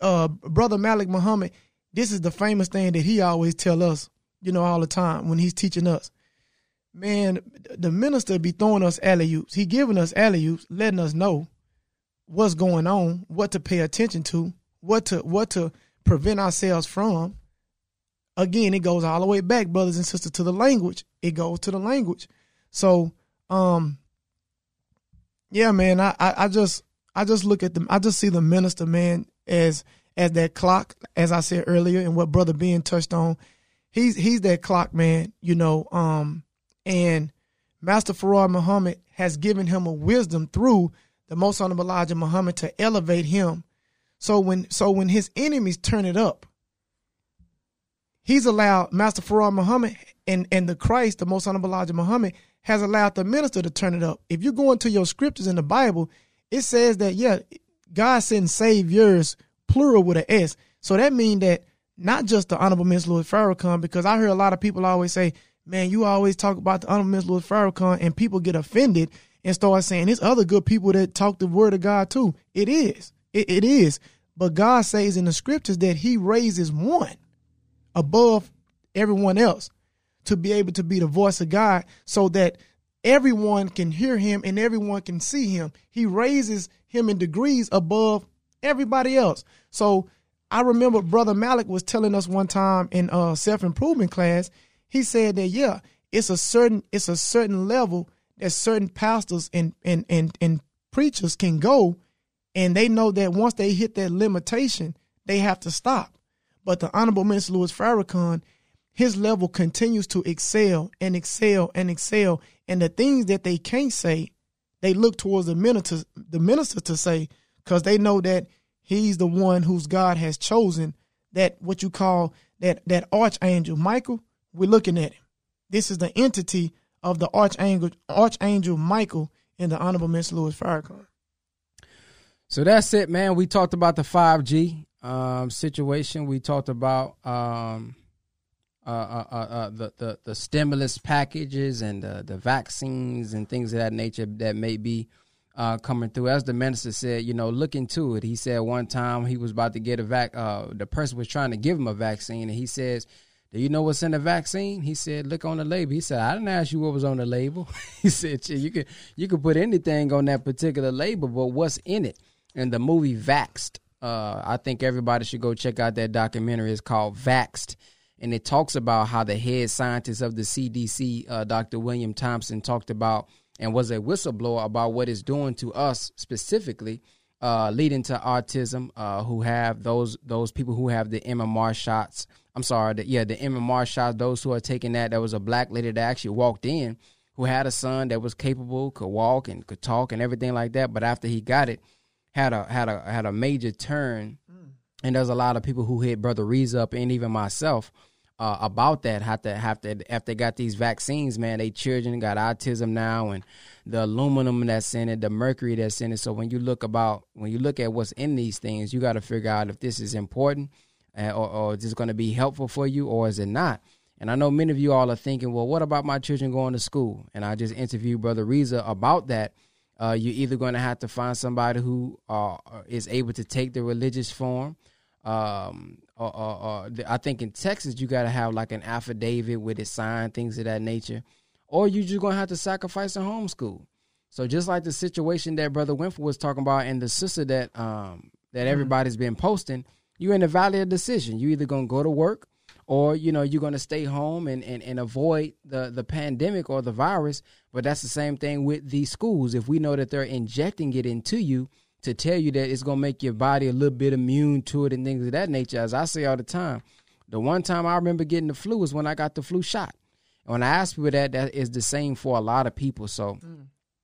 Brother Malik Muhammad, this is the famous thing that he always tell us, you know, all the time when he's teaching us. Man, the minister be throwing us alley-oops. He giving us alley-oops, letting us know what's going on, what to pay attention to, what to prevent ourselves from. Again, it goes all the way back, brothers and sisters, to the language. It goes to the language. So, yeah, man, I just look at them. I just see the minister, man, as that clock, as I said earlier, and what Brother Ben touched on. He's that clock, man, you know. And Master Fard Muhammad has given him a wisdom through the Most Honorable Elijah Muhammad to elevate him. So when his enemies turn it up, he's allowed Master Fard Muhammad and the Christ, the Most Honorable Elijah Muhammad, has allowed the minister to turn it up. If you go into your scriptures in the Bible, it says that, yeah, God sent saviors, plural with an S. So that means that not just the Honorable Miss Louis Farrakhan, because I hear a lot of people always say, man, you always talk about the Honorable Miss Louis Farrakhan, and people get offended and start saying there's other good people that talk the word of God too. It is. It is. But God says in the scriptures that he raises one above everyone else to be able to be the voice of God so that everyone can hear him and everyone can see him. He raises him in degrees above everybody else. So I remember Brother Malik was telling us one time in self-improvement class, he said that, yeah, it's a certain level that certain pastors and preachers can go, and they know that once they hit that limitation, they have to stop. But the Honorable Minister Louis Farrakhan, his level continues to excel and excel and excel. And the things that they can't say, they look towards the minister to say, because they know that he's the one whose God has chosen, that what you call that archangel Michael. We're looking at him. This is the entity of the archangel Michael and the Honorable Miss Louis Farrakhan. So that's it, man. We talked about the 5G. Situation. We talked about the stimulus packages and the vaccines and things of that nature that may be coming through. As the minister said, you know, look into it. He said one time he was about to get a the person was trying to give him a vaccine, and he says, "Do you know what's in the vaccine?" He said, "Look on the label." He said, "I didn't ask you what was on the label." He said, "You could put anything on that particular label, but what's in it?" And the movie Vaxxed. I think everybody should go check out that documentary. It's called Vaxxed, and it talks about how the head scientist of the CDC, Dr. William Thompson, talked about and was a whistleblower about what it's doing to us specifically, leading to autism, who have those people who have the MMR shots. I'm sorry, the MMR shots, those who are taking that. There was a black lady that actually walked in who had a son that was capable, could walk and could talk and everything like that, but after he got it, had a major turn, and there's a lot of people who hit Brother Reza up, and even myself, about that. After they got these vaccines, man, they children got autism now, and the aluminum that's in it, the mercury that's in it. So when you look at what's in these things, you got to figure out if this is important, or is this going to be helpful for you, or is it not? And I know many of you all are thinking, well, what about my children going to school? And I just interviewed Brother Reza about that. You're either going to have to find somebody who is able to take the religious form. Or I think in Texas, you got to have like an affidavit with it signed, things of that nature. Or you're just going to have to sacrifice a homeschool. So just like the situation that Brother Winfred was talking about and the sister that that everybody's been posting, you're in the valley of decision. You're either going to go to work or, you know, you're going to stay home and avoid the pandemic or the virus. But that's the same thing with these schools. If we know that they're injecting it into you to tell you that it's going to make your body a little bit immune to it and things of that nature, as I say all the time, the one time I remember getting the flu is when I got the flu shot. And when I asked people that is the same for a lot of people. So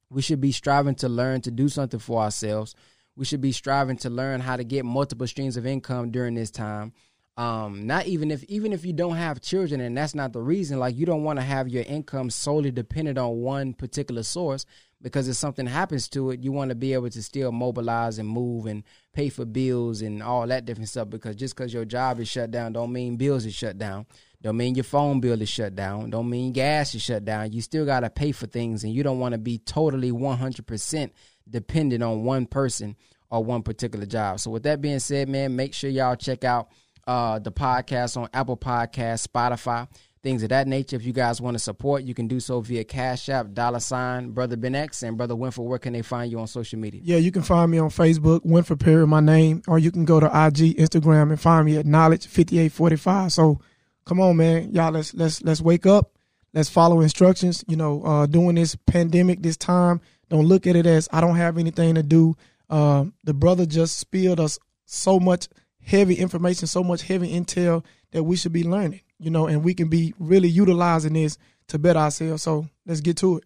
we should be striving to learn to do something for ourselves. We should be striving to learn how to get multiple streams of income during this time. Not even if you don't have children, and that's not the reason, like you don't want to have your income solely dependent on one particular source, because if something happens to it, you want to be able to still mobilize and move and pay for bills and all that different stuff, because just because your job is shut down don't mean bills is shut down. Don't mean your phone bill is shut down. Don't mean gas is shut down. You still got to pay for things, and you don't want to be totally 100% dependent on one person or one particular job. So with that being said, man, make sure y'all check out the podcast on Apple Podcasts, Spotify, things of that nature. If you guys want to support, you can do so via Cash App, $ Brother Ben X, and Brother Winfred. Where can they find you on social media? Yeah, you can find me on Facebook, Winfred Perry, my name, or you can go to IG, Instagram, and find me at Knowledge5845. So come on, man, y'all, let's wake up, let's follow instructions. You know, during this pandemic, this time, don't look at it as I don't have anything to do. The brother just spilled us so much heavy information, so much heavy intel that we should be learning, you know, and we can be really utilizing this to better ourselves. So let's get to it.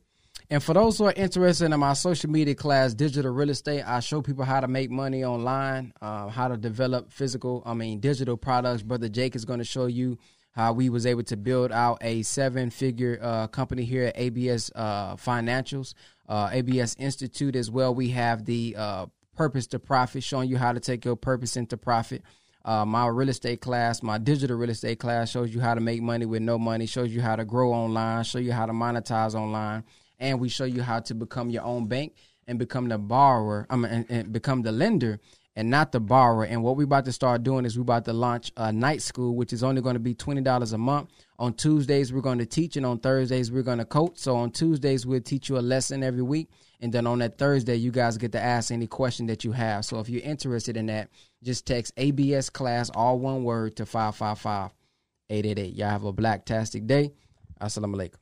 And for those who are interested in my social media class, Digital Real Estate, I show people how to make money online, how to develop digital products. Brother Jake is going to show you how we was able to build out a 7-figure company here at ABS Financials, ABS Institute as well. We have the Purpose to Profit, showing you how to take your purpose into profit. My real estate class, my digital real estate class, shows you how to make money with no money, shows you how to grow online, show you how to monetize online, and we show you how to become your own bank and become the borrower, and become the lender and not the borrower. And what we're about to start doing is we're about to launch a night school, which is only going to be $20 a month. On Tuesdays, we're going to teach, and on Thursdays, we're going to coach. So on Tuesdays, we'll teach you a lesson every week. And then on that Thursday, you guys get to ask any question that you have. So if you're interested in that, just text ABS class, all one word, to 555-888. Y'all have a blacktastic day. Assalamu alaikum.